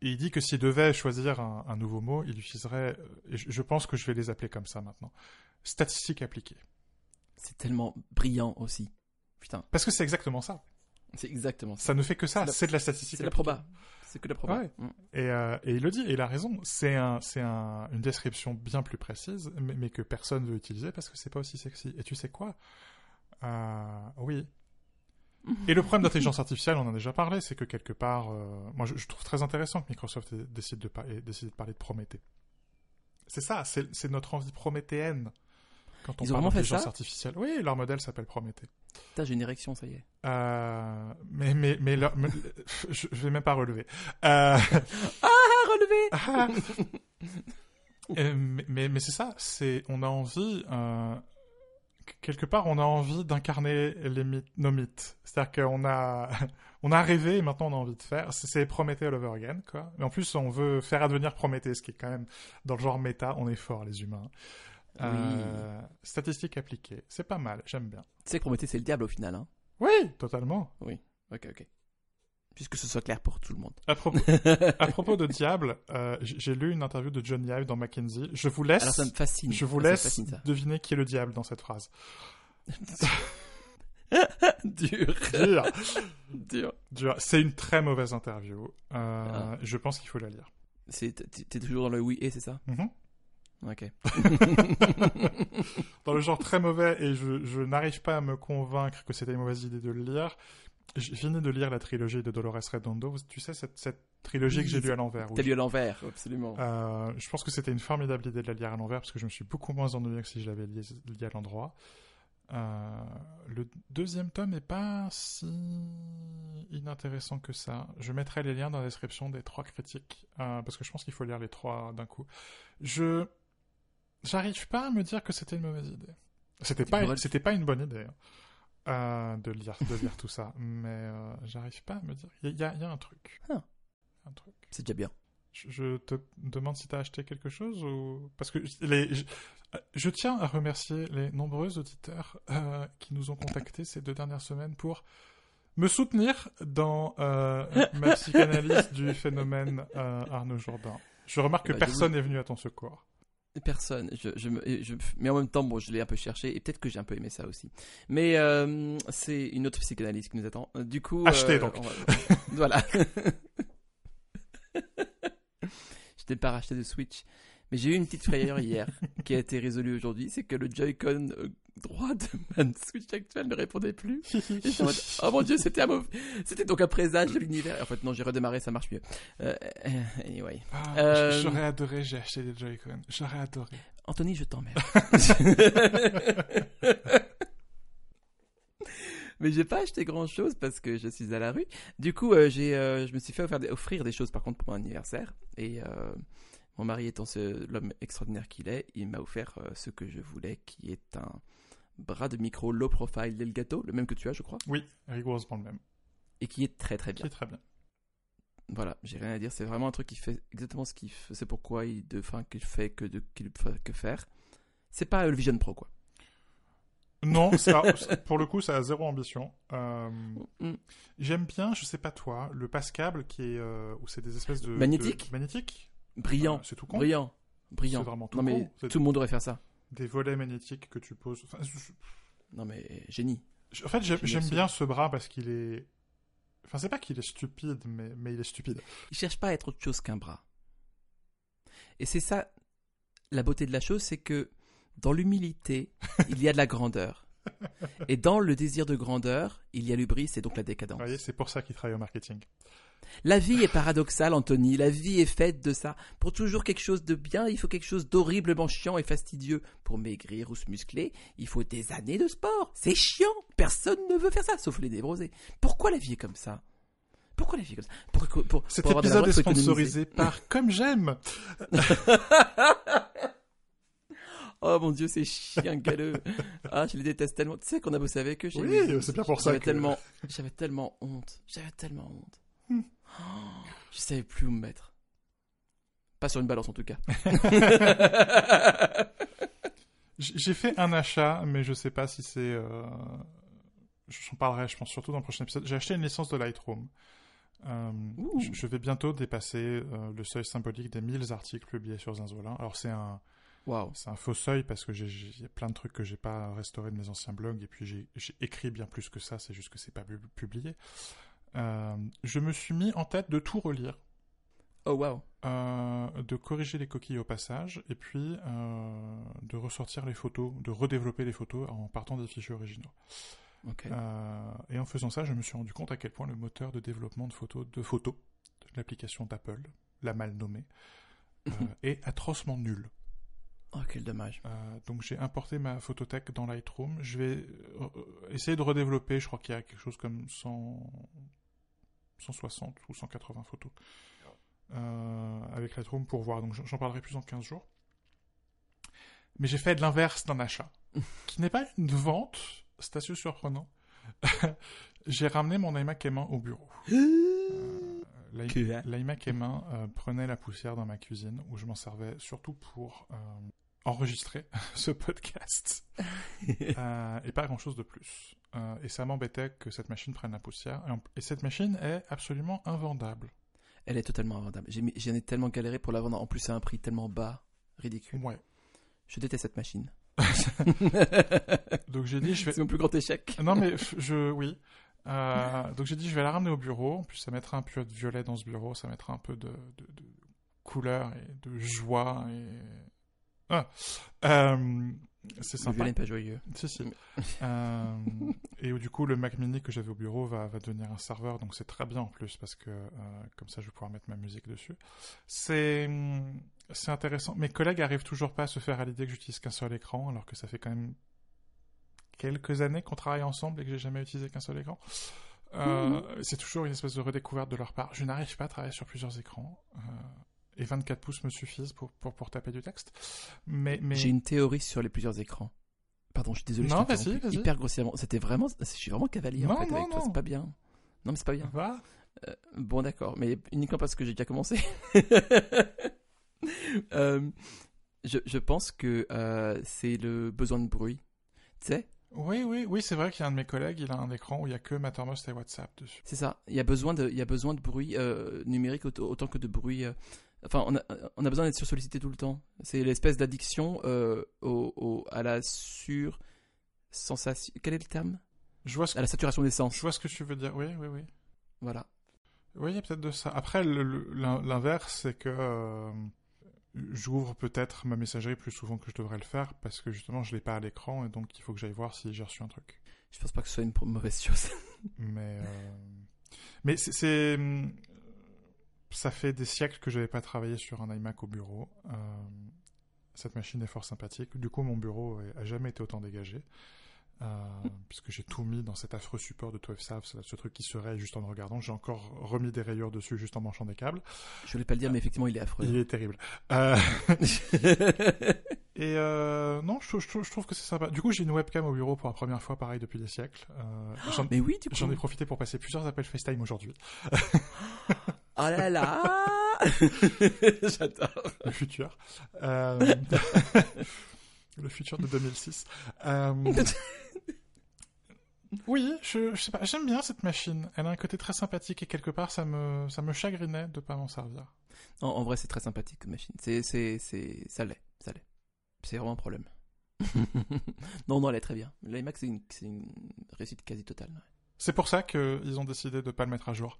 il dit que s'il devait choisir un nouveau mot, il utiliserait, et je pense que je vais les appeler comme ça maintenant, statistique appliquée. C'est tellement brillant aussi. Putain. Parce que c'est exactement ça. Ça ne fait que ça, c'est de la statistique. C'est que de la proba. Ouais. Et il le dit, et il a raison. C'est une description bien plus précise, mais que personne ne veut utiliser parce que c'est pas aussi sexy. Et tu sais quoi ? Oui. Et le problème d'intelligence artificielle, on en a déjà parlé, c'est que quelque part... moi, je trouve très intéressant que Microsoft décide de parler de Prométhée. C'est ça, c'est notre envie prométhéenne. Quand on parle d'intelligence artificielle. Oui, leur modèle s'appelle Prométhée. Putain, j'ai une érection, ça y est. Mais je vais même pas relever. Mais c'est ça, on a envie... quelque part, on a envie d'incarner nos mythes. C'est-à-dire qu'on a rêvé et maintenant on a envie de faire. C'est Prométhée all over again, quoi. Mais en plus, on veut faire advenir Prométhée, ce qui est quand même dans le genre méta. On est forts, les humains. Oui. Statistiques appliquées, c'est pas mal, j'aime bien. Tu sais que Prométhée, c'est le diable au final, hein. Oui, totalement. Oui, ok. Puisque ce soit clair pour tout le monde. À propos de diable, j'ai lu une interview de John Ive dans McKinsey. Je vous laisse. Alors ça me fascine. Je vous laisse deviner qui est le diable dans cette phrase. Dur. C'est une très mauvaise interview. Je pense qu'il faut la lire. T'es toujours dans le oui et c'est ça. Ok. Dans le genre très mauvais, et je n'arrive pas à me convaincre que c'était une mauvaise idée de le lire. J'ai fini de lire la trilogie de Dolores Redondo. Tu sais, cette trilogie que j'ai lue à l'envers. T'as lu à l'envers, absolument. Je pense que c'était une formidable idée de la lire à l'envers, parce que je me suis beaucoup moins ennuyé que si je l'avais liée à l'endroit. Le deuxième tome n'est pas si inintéressant que ça. Je mettrai les liens dans la description des trois critiques, parce que je pense qu'il faut lire les trois d'un coup. J'arrive pas à me dire que c'était une mauvaise idée. C'était pas une bonne idée, hein, de lire tout ça, mais j'arrive pas à me dire. Il y a un truc. Ah. Un truc. C'est déjà bien. Je te demande si t'as acheté quelque chose ou... Parce que je tiens à remercier les nombreux auditeurs qui nous ont contactés ces 2 dernières semaines pour me soutenir dans ma psychanalyse du phénomène Arnaud Jourdain. Je remarque que personne n'est venu à ton secours. Personne. Mais en même temps, bon, je l'ai un peu cherché et peut-être que j'ai un peu aimé ça aussi. Mais c'est une autre psychanalyse qui nous attend. Du coup... Achetez donc. Voilà. J'ai pas racheté de Switch, mais j'ai eu une petite frayeur hier qui a été résolue aujourd'hui, c'est que le Joy-Con droit de ma Switch actuelle ne répondait plus. Et je me dis, oh mon Dieu, c'était donc un présage de l'univers. En fait, non, j'ai redémarré, ça marche mieux. Anyway. Ah, j'aurais adoré, j'ai acheté des Joy-Con. J'aurais adoré. Anthony, je t'emmerde. Mais j'ai pas acheté grand chose parce que je suis à la rue. Du coup, je me suis fait offrir des choses par contre pour mon anniversaire. Et mon mari étant l'homme extraordinaire qu'il est, il m'a offert ce que je voulais, qui est un bras de micro low profile Elgato, le même que tu as, je crois. Oui, rigoureusement le même. Et qui est très très bien. Qui est très bien. Voilà, j'ai rien à dire. C'est vraiment un truc qui fait exactement ce qu'il fait. C'est pourquoi il fait que faire. C'est pas le Vision Pro, quoi. Non, pour le coup, ça a 0 ambition. J'aime bien, je sais pas toi, le passe-câble qui est où c'est des espèces de magnétiques, brillant, c'est tout con, brillant. C'est vraiment tout. Non mais con. Tout le monde devrait faire ça. Des volets magnétiques que tu poses. Enfin, non mais génie. En fait, j'aime bien ce bras parce qu'il est. Enfin, c'est pas qu'il est stupide, mais il est stupide. Il cherche pas à être autre chose qu'un bras. Et c'est ça la beauté de la chose, c'est que. Dans l'humilité, il y a de la grandeur. Et dans le désir de grandeur, il y a l'hubris et donc la décadence. Vous voyez, c'est pour ça qu'il travaille au marketing. La vie est paradoxale, Anthony. La vie est faite de ça. Pour toujours quelque chose de bien, il faut quelque chose d'horriblement chiant et fastidieux. Pour maigrir ou se muscler, il faut des années de sport. C'est chiant. Personne ne veut faire ça, sauf les névrosés. Pourquoi la vie est comme ça ? Cet épisode est sponsorisé par Comme J'aime. Oh mon Dieu, ces chiens galeux. Ah, je les déteste tellement. Tu sais qu'on a bossé avec eux. Oui, c'est bien pour ça que... J'avais tellement honte. Je savais plus où me mettre. Pas sur une balance en tout cas. J'ai fait un achat, mais je sais pas si c'est... J'en parlerai, je pense, surtout dans le prochain épisode. J'ai acheté une licence de Lightroom. Je vais bientôt dépasser le seuil symbolique des 1000 articles publiés sur Zinzolin. Alors c'est un... Wow. C'est un faux seuil parce que il y a plein de trucs que j'ai pas restauré de mes anciens blogs et puis j'ai écrit bien plus que ça, c'est juste que c'est pas publié. Je me suis mis en tête de tout relire. Oh wow. De corriger les coquilles au passage et puis de ressortir les photos, de redévelopper les photos en partant des fichiers originaux. Okay. Et en faisant ça, je me suis rendu compte à quel point le moteur de développement de photos, l'application d'Apple, la mal nommée, est atrocement nul. Oh, quel dommage. Donc j'ai importé ma photothèque dans Lightroom. Je vais essayer de redévelopper. Je crois qu'il y a quelque chose comme 160 ou 180 photos avec Lightroom pour voir. Donc j'en parlerai plus dans 15 jours. Mais j'ai fait de l'inverse d'un achat, qui n'est pas une vente. C'est assez surprenant. J'ai ramené mon iMac M1 au bureau. L'iMac M1 prenait la poussière dans ma cuisine où je m'en servais surtout pour enregistrer ce podcast et pas grand chose de plus et ça m'embêtait que cette machine prenne la poussière et cette machine est absolument invendable. Elle est totalement invendable. J'en ai tellement galéré pour la vendre, en plus à un prix tellement bas, ridicule. Ouais. Je déteste cette machine. Donc j'ai dit c'est mon plus grand échec. Non mais oui. Donc j'ai dit je vais la ramener au bureau, en plus ça mettra un peu de violet dans ce bureau, ça mettra un peu de couleur et de joie et... c'est sympa. Le violet n'est pas joyeux. Si. Et où, du coup le Mac Mini que j'avais au bureau va devenir un serveur, donc c'est très bien en plus parce que comme ça je vais pouvoir mettre ma musique dessus. C'est intéressant. Mes collègues n'arrivent toujours pas à se faire à l'idée que j'utilise qu'un seul écran alors que ça fait quand même quelques années qu'on travaille ensemble et que j'ai jamais utilisé qu'un seul écran. C'est toujours une espèce de redécouverte de leur part. Je n'arrive pas à travailler sur plusieurs écrans. Et 24 pouces me suffisent pour taper du texte. Mais... J'ai une théorie sur les plusieurs écrans. Pardon, je suis désolé, non, je t'interromps hyper grossièrement. C'était vraiment... Je suis vraiment cavalier, non, en fait, non, avec toi. C'est pas bien. Non, mais c'est pas bien. Bah. Bon, d'accord. Mais uniquement parce que j'ai déjà commencé. Je pense que c'est le besoin de bruit. Tu sais ? Oui, c'est vrai qu'il y a un de mes collègues, il a un écran où il n'y a que Mattermost et WhatsApp dessus. C'est ça, il y a besoin de bruit numérique autant que de bruit... Enfin, on a besoin d'être sursollicité tout le temps. C'est l'espèce d'addiction à la sur-sensation... Quel est le terme ? À la saturation des sens. Je vois ce que tu veux dire, oui. Voilà. Oui, il y a peut-être de ça. Après, l'inverse, c'est que... J'ouvre peut-être ma messagerie plus souvent que je devrais le faire parce que justement je l'ai pas à l'écran et donc il faut que j'aille voir si j'ai reçu un truc. Je pense pas que ce soit une mauvaise chose. Mais c'est ça fait des siècles que j'avais pas travaillé sur un iMac au bureau. Cette machine est fort sympathique. Du coup mon bureau a jamais été autant dégagé puisque j'ai tout mis dans cet affreux support de 12 Sav, ce truc qui se raye juste en le regardant. J'ai encore remis des rayures dessus juste en manchant des câbles. Je voulais pas le dire, mais effectivement il est affreux. Il est terrible. Et non, je trouve que c'est sympa. Du coup j'ai une webcam au bureau pour la première fois, pareil, depuis des siècles. Mais oui, du coup j'en ai profité pour passer plusieurs appels FaceTime aujourd'hui. Oh là là. J'adore. Le futur. Le futur de 2006. Oui, je sais pas, j'aime bien cette machine. Elle a un côté très sympathique et quelque part, ça me chagrinait de pas m'en servir. Non, en vrai, c'est très sympathique comme machine. Ça l'est. C'est vraiment un problème. Non, elle est très bien. L'iMac, c'est une réussite quasi totale. Ouais. C'est pour ça qu'ils ont décidé de pas le mettre à jour.